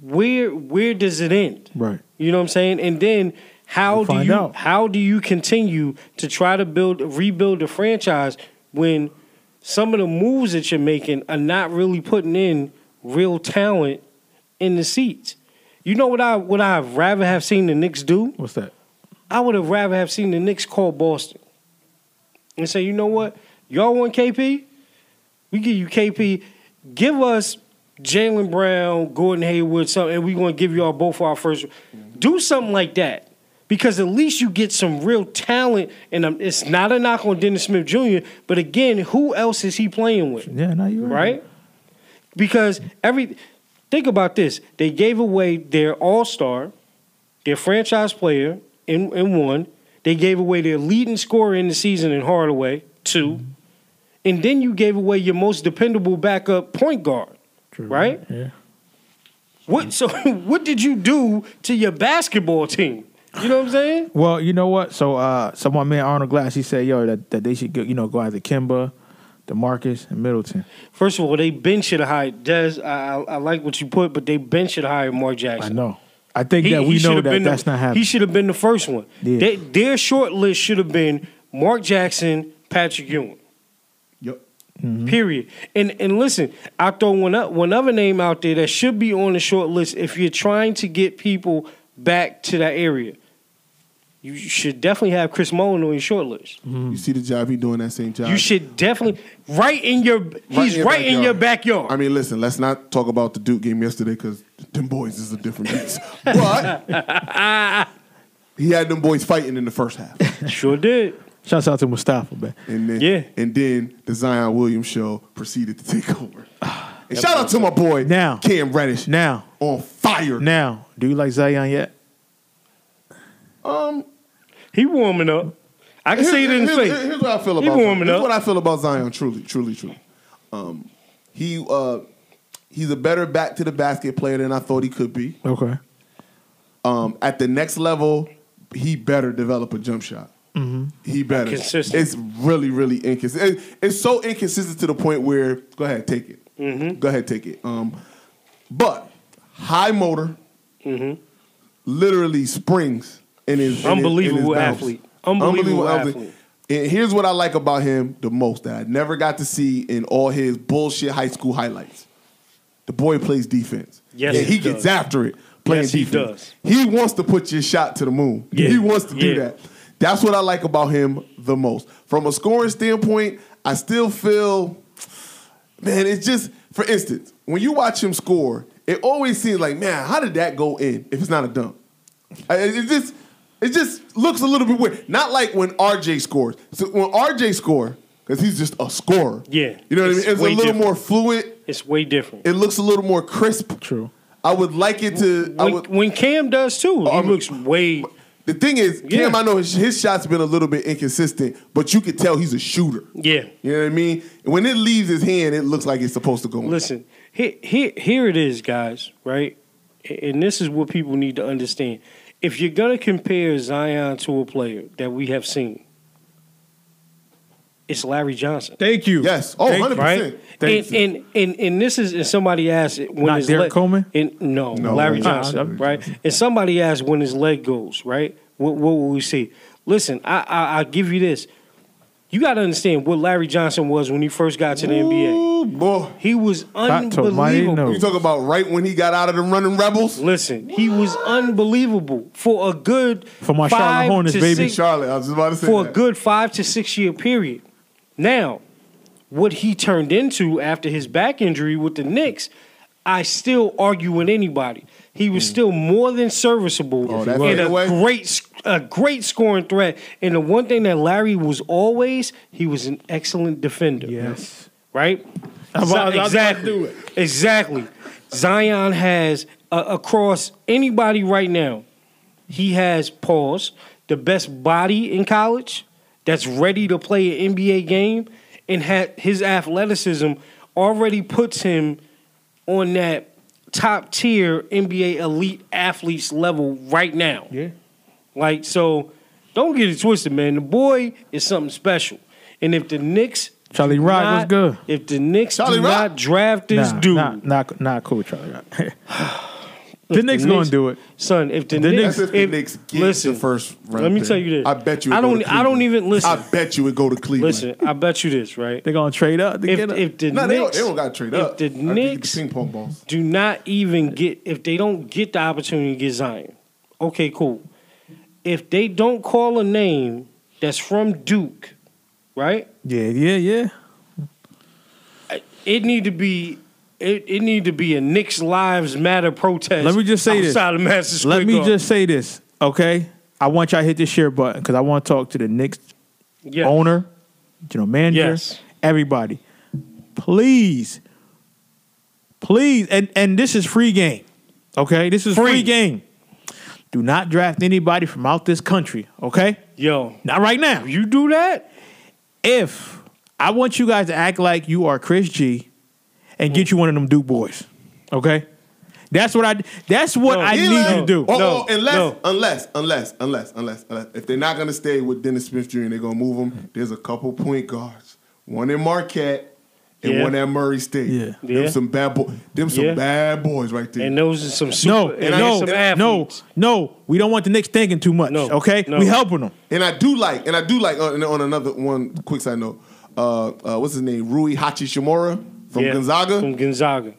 where does it end? Right. You know what I'm saying? And then... How do you continue to try to rebuild the franchise when some of the moves that you're making are not really putting in real talent in the seats? You know what I'd rather have seen the Knicks do? What's that? I would have rather have seen the Knicks call Boston and say, you know what? Y'all want KP? We give you KP. Give us Jaylen Brown, Gordon Hayward, something, and we're going to give y'all both our first. Do something like that. Because at least you get some real talent, and it's not a knock on Dennis Smith Jr., but again, who else is he playing with? Yeah, now you're right. Because think about this. They gave away their all-star, their franchise player in one. They gave away their leading scorer in the season in Hardaway, two. Mm-hmm. And then you gave away your most dependable backup point guard, true, right? Yeah. What did you do to your basketball team? You know what I'm saying? Well, you know what? So, my man Arnold Glass, he said, "Yo, that they should go after Kemba, DeMarcus, and Middleton." First of all, they bench should have hired Dez. I like what you put, but they bench should have hired Mark Jackson. I know. I think that's not happening. He should have been the first one. Yeah. Their short list should have been Mark Jackson, Patrick Ewing. Yep. Mm-hmm. Period. And listen, I'll throw one other name out there that should be on the short list if you're trying to get people back to that area. You should definitely have Chris Mullin on your short list. Mm. You see the job he doing, that same job. You should definitely right in your backyard. I mean, listen, let's not talk about the Duke game yesterday because them boys is a different beast. But he had them boys fighting in the first half. Sure did. Shouts out to Mustafa, man. And then the Zion Williams show proceeded to take over. And shout out to my boy now, Cam Reddish. Now on fire. Now, do you like Zion yet? He warming up. I can see it in his face. Here's what I feel about Zion. Here's what I feel about Zion. Truly. He's a better back to the basket player than I thought he could be. Okay. At the next level, he better develop a jump shot. Mm-hmm. He better. Inconsistent. It's really, really inconsistent. It's so inconsistent to the point where go ahead, take it. But high motor, literally springs in his unbelievable athlete. And here's what I like about him the most that I never got to see in all his bullshit high school highlights. The boy plays defense. Yes, and he gets after it playing defense. He does. He wants to put your shot to the moon. Yeah. He wants to do that. That's what I like about him the most. From a scoring standpoint, I still feel, man, it's just, for instance, when you watch him score, it always seems like, man, how did that go in if it's not a dunk? It just looks a little bit weird. Not like when RJ scores. So when RJ scores, because he's just a scorer. Yeah. You know what I mean? It's a little more fluid. It's way different. It looks a little more crisp. True. I would like it to... When Cam does too, he looks way... The thing is, Cam, I know his shot's been a little bit inconsistent, but you could tell he's a shooter. Yeah. You know what I mean? And when it leaves his hand, it looks like it's supposed to go in. Listen, here it is, guys, right? And this is what people need to understand. If you're going to compare Zion to a player that we have seen, it's Larry Johnson. Thank you. Yes. Oh, 100%. Right? And this is, and somebody asked when not his Derek leg. Coleman? No, Larry Johnson. Right? And somebody asked when his leg goes, right? What will we see? Listen, I'll give you this. You got to understand what Larry Johnson was when he first got to the NBA. Ooh, boy. He was unbelievable. You talk about right when he got out of the running Rebels? Listen, he was unbelievable for a good good 5 to 6 year period. Now, what he turned into after his back injury with the Knicks, I still argue with anybody. He was still more than serviceable and a great scoring threat. And the one thing that Larry was always, he was an excellent defender. Yes. Right? Exactly. Zion has, across anybody right now, he has, the best body in college that's ready to play an NBA game, and his athleticism already puts him on that top tier NBA elite athletes level right now. Yeah. Like, so don't get it twisted, man. The boy is something special. And if the Knicks do not draft this dude, not cool Charlie Rock. The Knicks going to do it. Son, if the Knicks get the first round. Let me tell you this. I bet you I bet you it go to Cleveland. Listen, I bet you this, right? They're going to trade up. If the Knicks do not even get, if they don't get the opportunity to get Zion, okay, cool. If they don't call a name that's from Duke, right? Yeah. It need to be a Knicks Lives Matter protest. Let me just say this. Outside of Madison Square Garden. Let me just say this, okay? I want y'all to hit the share button because I want to talk to the Knicks owner, general manager, everybody. Please, and this is free game, okay? This is free game. Do not draft anybody from out this country, okay? Yo. Not right now. You do that? If I want you guys to act like you are Chris G. And get you one of them Duke boys, okay? That's what I need you to do. Unless, if they're not gonna stay with Dennis Smith Jr. and they're gonna move him, there's a couple point guards, one in Marquette and one at Murray State. Yeah, them some bad boys right there. And those are some super. No, we don't want the Knicks thinking too much. Okay, we helping them. And I do like on another one. Quick side note, what's his name? Rui Hachimura. From Gonzaga.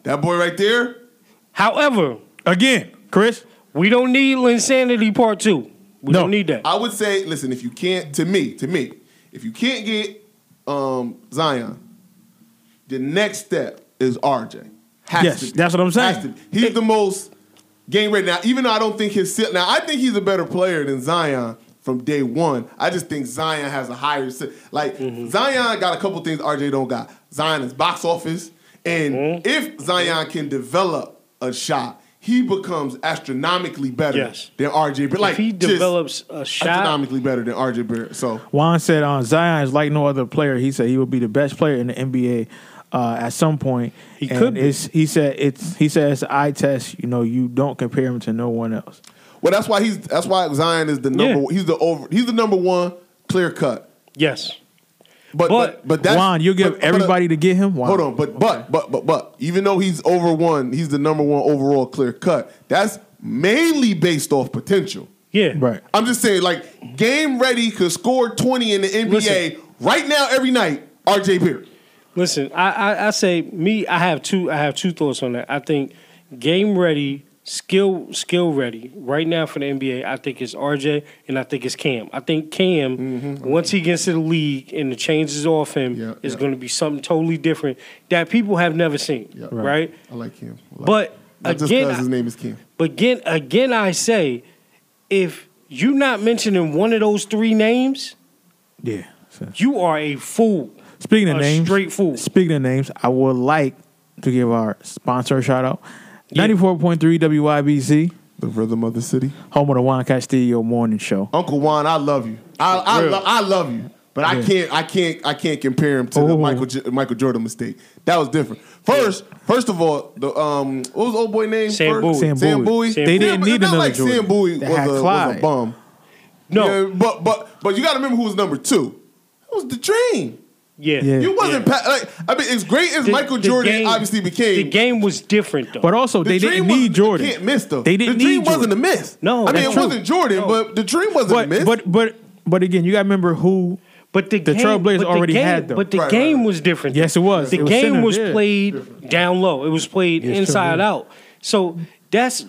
That boy right there. However, again, Chris, we don't need Linsanity Part 2. We don't need that. I would say, listen, if you can't, to me, if you can't get Zion, the next step is RJ. Yes, that's what I'm saying. He's the most game ready. Now, even though I don't think his – now, I think he's a better player than Zion from day one. I just think Zion has a higher – like, Zion got a couple things RJ don't got. Zion is box office, and if Zion can develop a shot, he becomes astronomically better than RJ. But like, if he develops a shot astronomically better than RJ Barrett. So Juan said, "Zion is like no other player." He said he will be the best player in the NBA at some point. He could. He said it's. He said it's an eye test. You know, you don't compare him to no one else. Well, that's why he's. That's why Zion is the number. Yeah. He's the number one clear cut. Yes. But that's, Juan, you give everybody to get him. Juan. Hold on, but even though he's over one, he's the number one overall clear cut. That's mainly based off potential. Yeah, right. I'm just saying, like, game ready could score 20 in the NBA right now every night. RJ Barrett. Listen, I say me. I have two thoughts on that. I think game ready, skill ready right now for the NBA. I think it's RJ and I think it's Cam. I think Cam, once he gets to the league and the changes off him, is going to be something totally different that people have never seen. Yeah. Right? I like Cam. His name is Cam. But again, I say, if you're not mentioning one of those three names, you are a fool. Speaking of names, straight fool. Speaking of names, I would like to give our sponsor a shout out. 94.3 WIBC, the rhythm of the city, home of the Juan Castillo Morning Show. Uncle Juan, I love you. I love you, but I can't compare him to the Michael Jordan mistake. That was different. First of all, the what was the old boy name? Sam Bowie. They didn't need another like Jordan. Sam Bowie was a bum. No, but you got to remember who was number two. It was the Dream. Yeah, you wasn't as great as Michael Jordan obviously became. The game was different, though. But also, they didn't need Jordan. You can't miss, though. They didn't need Jordan. The Dream wasn't a miss. No, I mean, it wasn't Jordan, but the Dream wasn't a miss. But again, you got to remember who. But the Trailblazers already had them. But the game was different. Yes, it was. The game was played down low. It was played inside out. So that's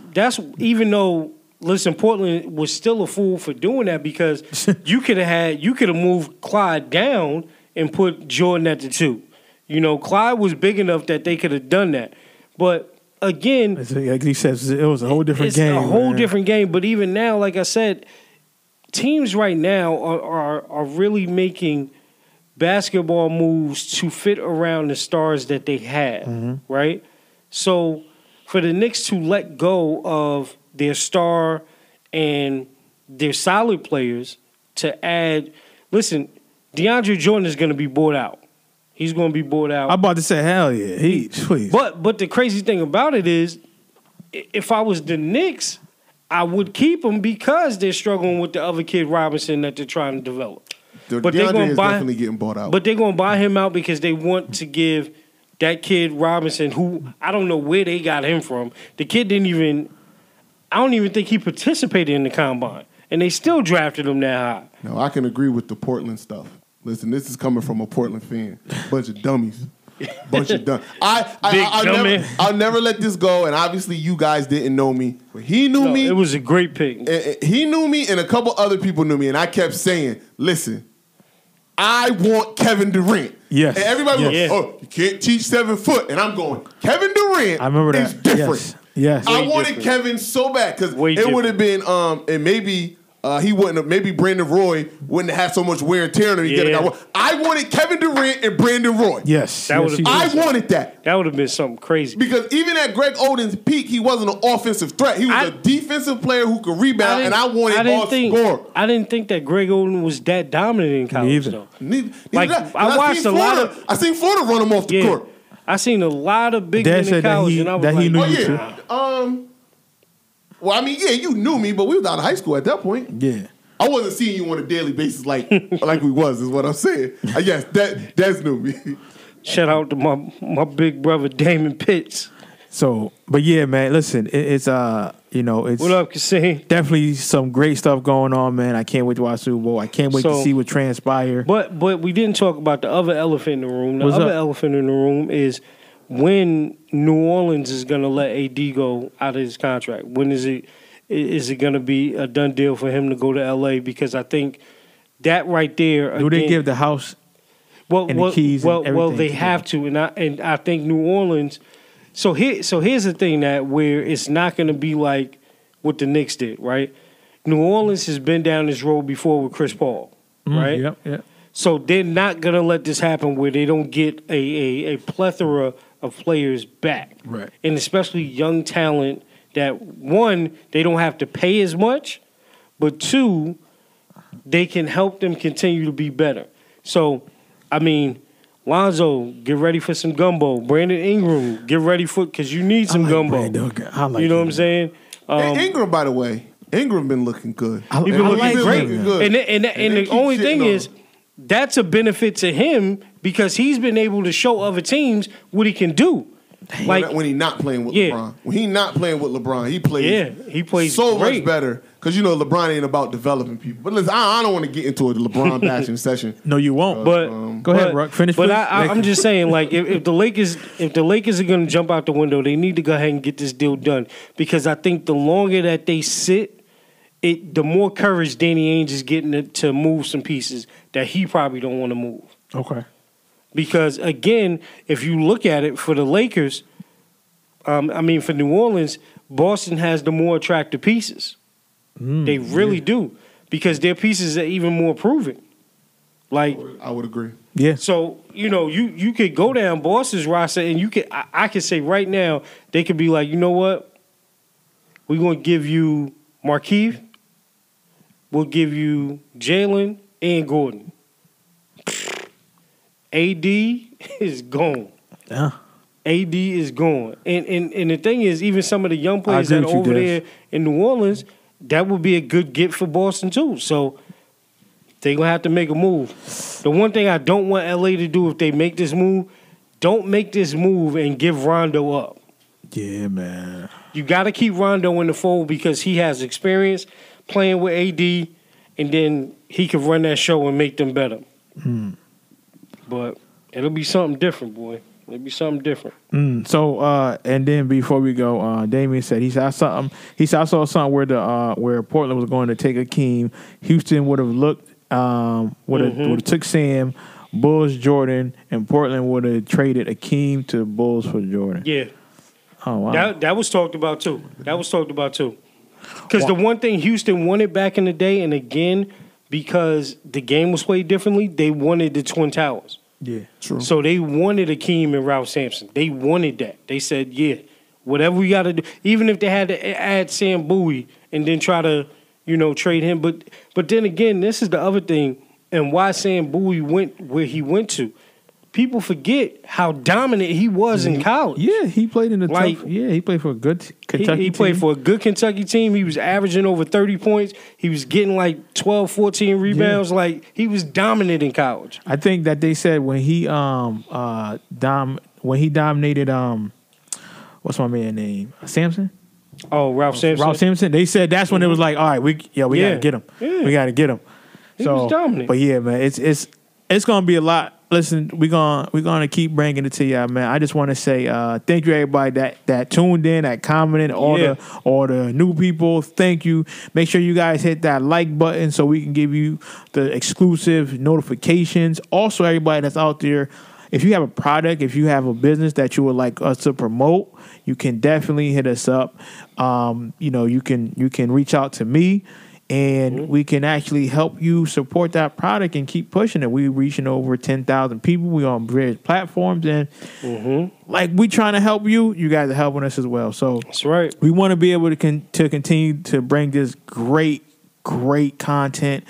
even though. Listen, Portland was still a fool for doing that because you could have moved Clyde down and put Jordan at the two. You know, Clyde was big enough that they could have done that. But again, like he says, it was a whole different game. It's a whole different game. But even now, like I said, teams right now are really making basketball moves to fit around the stars that they have, right? So for the Knicks to let go of their star and their solid players to add, listen, DeAndre Jordan is going to be bought out. He's going to be bought out. I'm about to say, hell yeah. Please. But the crazy thing about it is, if I was the Knicks, I would keep him because they're struggling with the other kid, Robinson, that they're trying to develop. DeAndre is definitely getting bought out. But they're going to buy him out because they want to give that kid, Robinson, who I don't know where they got him from. The kid I don't even think he participated in the combine. And they still drafted him that high. No, I can agree with the Portland stuff. Listen, this is coming from a Portland fan. Bunch of dummies. Bunch of dummies. I'll never let this go, and obviously you guys didn't know me. But he knew me. It was a great pick. And he knew me, and a couple other people knew me, and I kept saying, listen, I want Kevin Durant. Yes. And everybody was you can't teach 7 foot. And I'm going, Kevin Durant is different. Yes. I wanted Kevin so bad, because it would have been, and maybe... he wouldn't have, maybe Brandon Roy wouldn't have had so much wear and tear on him. I wanted Kevin Durant and Brandon Roy. Yes. I wanted that. That would have been something crazy. Because even at Greg Oden's peak, he wasn't an offensive threat. He was a defensive player who could rebound, and I wanted ball scorer. I didn't think that Greg Oden was that dominant in college, though. Neither. I watched I seen Florida run him off the court. I seen a lot of big men in college, and I was like, well, I mean, you knew me, but we was out of high school at that point. Yeah. I wasn't seeing you on a daily basis like we was, is what I'm saying. Yes, that's new me. Shout out to my big brother, Damon Pitts. So, but yeah, man, listen, it's... What up, Kasim? Definitely some great stuff going on, man. I can't wait to watch Super Bowl. I can't wait to see what transpires. But we didn't talk about the other elephant in the room. Elephant in the room is... when New Orleans is going to let AD go out of his contract? When is it going to be a done deal for him to go to LA? Because I think that right there. Do they give the house the keys and everything? Well, they have to, and I think New Orleans. So here's the thing where it's not going to be like what the Knicks did, right? New Orleans has been down this road before with Chris Paul, right? Yep. So they're not going to let this happen where they don't get a plethora of players back, right? And especially young talent that, one, they don't have to pay as much, but two, they can help them continue to be better. So, I mean, Lonzo, get ready for some gumbo. Brandon Ingram, get ready for, because you need some gumbo. You know what I'm saying? Ingram, by the way, Ingram been looking good. He's been looking great. And the only thing is, that's a benefit to him because he's been able to show other teams what he can do. Like when he not playing with LeBron. When he not playing with LeBron, he plays so much better. Because, you know, LeBron ain't about developing people. But listen, I don't want to get into a LeBron bashing session. No, you won't. But go ahead, Rock. Finish. But I'm just saying, like, if the Lakers are going to jump out the window, they need to go ahead and get this deal done. Because I think the longer that they sit, the more courage Danny Ainge is getting to move some pieces that he probably don't want to move. Okay. Because, again, if you look at it, for the Lakers, for New Orleans, Boston has the more attractive pieces. They really do, because their pieces are even more proven. Like I would agree. Yeah. So, you know, you could go down Boston's roster, and you could I could say right now they could be like, you know what, we're going to give you Markeith, we'll give you Jalen and Gordon. AD is gone. Yeah. AD is gone, and the thing is, even some of the young players that are over there in New Orleans. That would be a good get for Boston, too. So they're going to have to make a move. The one thing I don't want L.A. to do if they make this move, don't make this move and give Rondo up. Yeah, man. You got to keep Rondo in the fold because he has experience playing with AD, and then he can run that show and make them better. Mm. But it'll be something different, boy. It'd be something different. So, and then before we go, Damien said he saw something where Portland was going to take Akeem. Houston would have took Sam, Bulls Jordan, and Portland would have traded Akeem to Bulls for Jordan. Yeah. Oh wow. That was talked about too. Because the one thing Houston wanted back in the day, and again because the game was played differently, they wanted the Twin Towers. Yeah, true. So they wanted Akeem and Ralph Sampson. They wanted that. They said, yeah, whatever we got to do. Even if they had to add Sam Bowie and then try to, you know, trade him. But then again, this is the other thing and why Sam Bowie went where he went to. People forget how dominant he was in college. Yeah, he played in he played for a good Kentucky team. He played for a good Kentucky team. He was averaging over 30 points. He was getting like 12, 14 rebounds. Yeah. Like he was dominant in college. I think that they said when he dominated what's my man's name? Sampson? Oh, Ralph Sampson. They said that's when it was like, all right, we gotta get him. Yeah. We gotta get him. He was dominant. But yeah, man, it's gonna be a lot. Listen, we're gonna keep bringing it to y'all, man. I just want to say thank you, everybody that tuned in, that commented, all the new people. Thank you. Make sure you guys hit that like button so we can give you the exclusive notifications. Also, everybody that's out there, if you have a product, if you have a business that you would like us to promote, you can definitely hit us up. You know, you can reach out to me. And we can actually help you support that product and keep pushing it. We're reaching over 10,000 people. We're on various platforms. And like we trying to help you, you guys are helping us as well. So that's right. We want to be able to continue to bring this great, great content.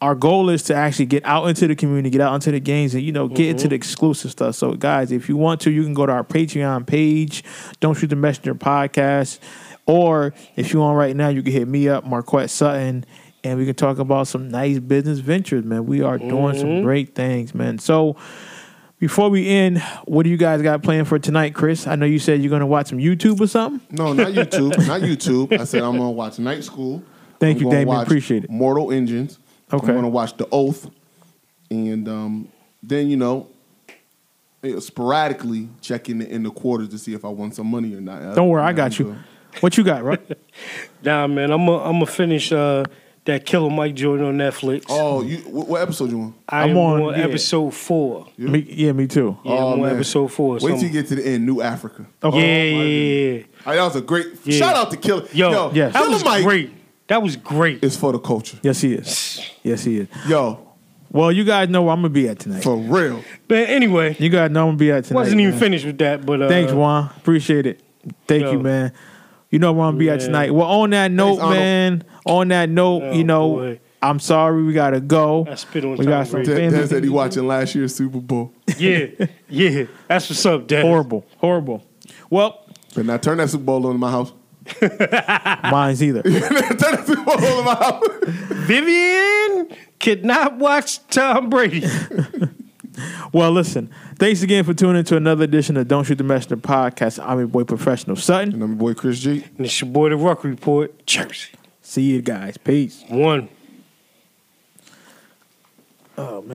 Our goal is to actually get out into the community, get out into the games, and, you know, get into the exclusive stuff. So, guys, if you want to, you can go to our Patreon page, Don't Shoot the Messenger Podcast. Or if you on right now, you can hit me up, Marquette Sutton, and we can talk about some nice business ventures, man. We are doing some great things, man. So before we end, what do you guys got planned for tonight, Chris? I know you said you're going to watch some YouTube or something. No, not YouTube. I said I'm going to watch Night School. Thank you, Damon. Appreciate it. Mortal Engines. Okay. I'm going to watch The Oath. And then, you know, sporadically check in the quarters to see if I won some money or not. Don't worry. I got you. What you got, bro? Nah, man, I'm gonna finish that Killer Mike Jordan on Netflix. Oh, what episode you on? I'm on episode 4. Yeah. Me too. Yeah, I'm on episode 4. Wait till you get to the end, New Africa. Okay. Yeah. All right, that was a great shout out to Killer. Yo, that was Mike. Great. That was great. It's for the culture. Yes, he is. Yo. Well, you guys know where I'm going to be at tonight. For real. But anyway. You guys know I'm going to be at tonight. Wasn't even finished with that, but... Thanks, Juan. Appreciate it. Thank you, man. You know where I'm gonna be at tonight. Well, on that note, man. On that note, you know, boy. I'm sorry, we gotta go. I spit on Tom Brady. Dad said he watching last year's Super Bowl. Yeah. That's what's up, Dad. Horrible. Well, better not turn that Super Bowl on in my house. Mine's either. Turn that Super Bowl on in my house. Vivian could not watch Tom Brady. Well, listen, thanks again for tuning in to another edition of Don't Shoot the Messenger podcast. I'm your boy, Professional Sutton. And I'm your boy, Chris G. And it's your boy, The Rock Report. Jersey. See you guys. Peace. Oh, man.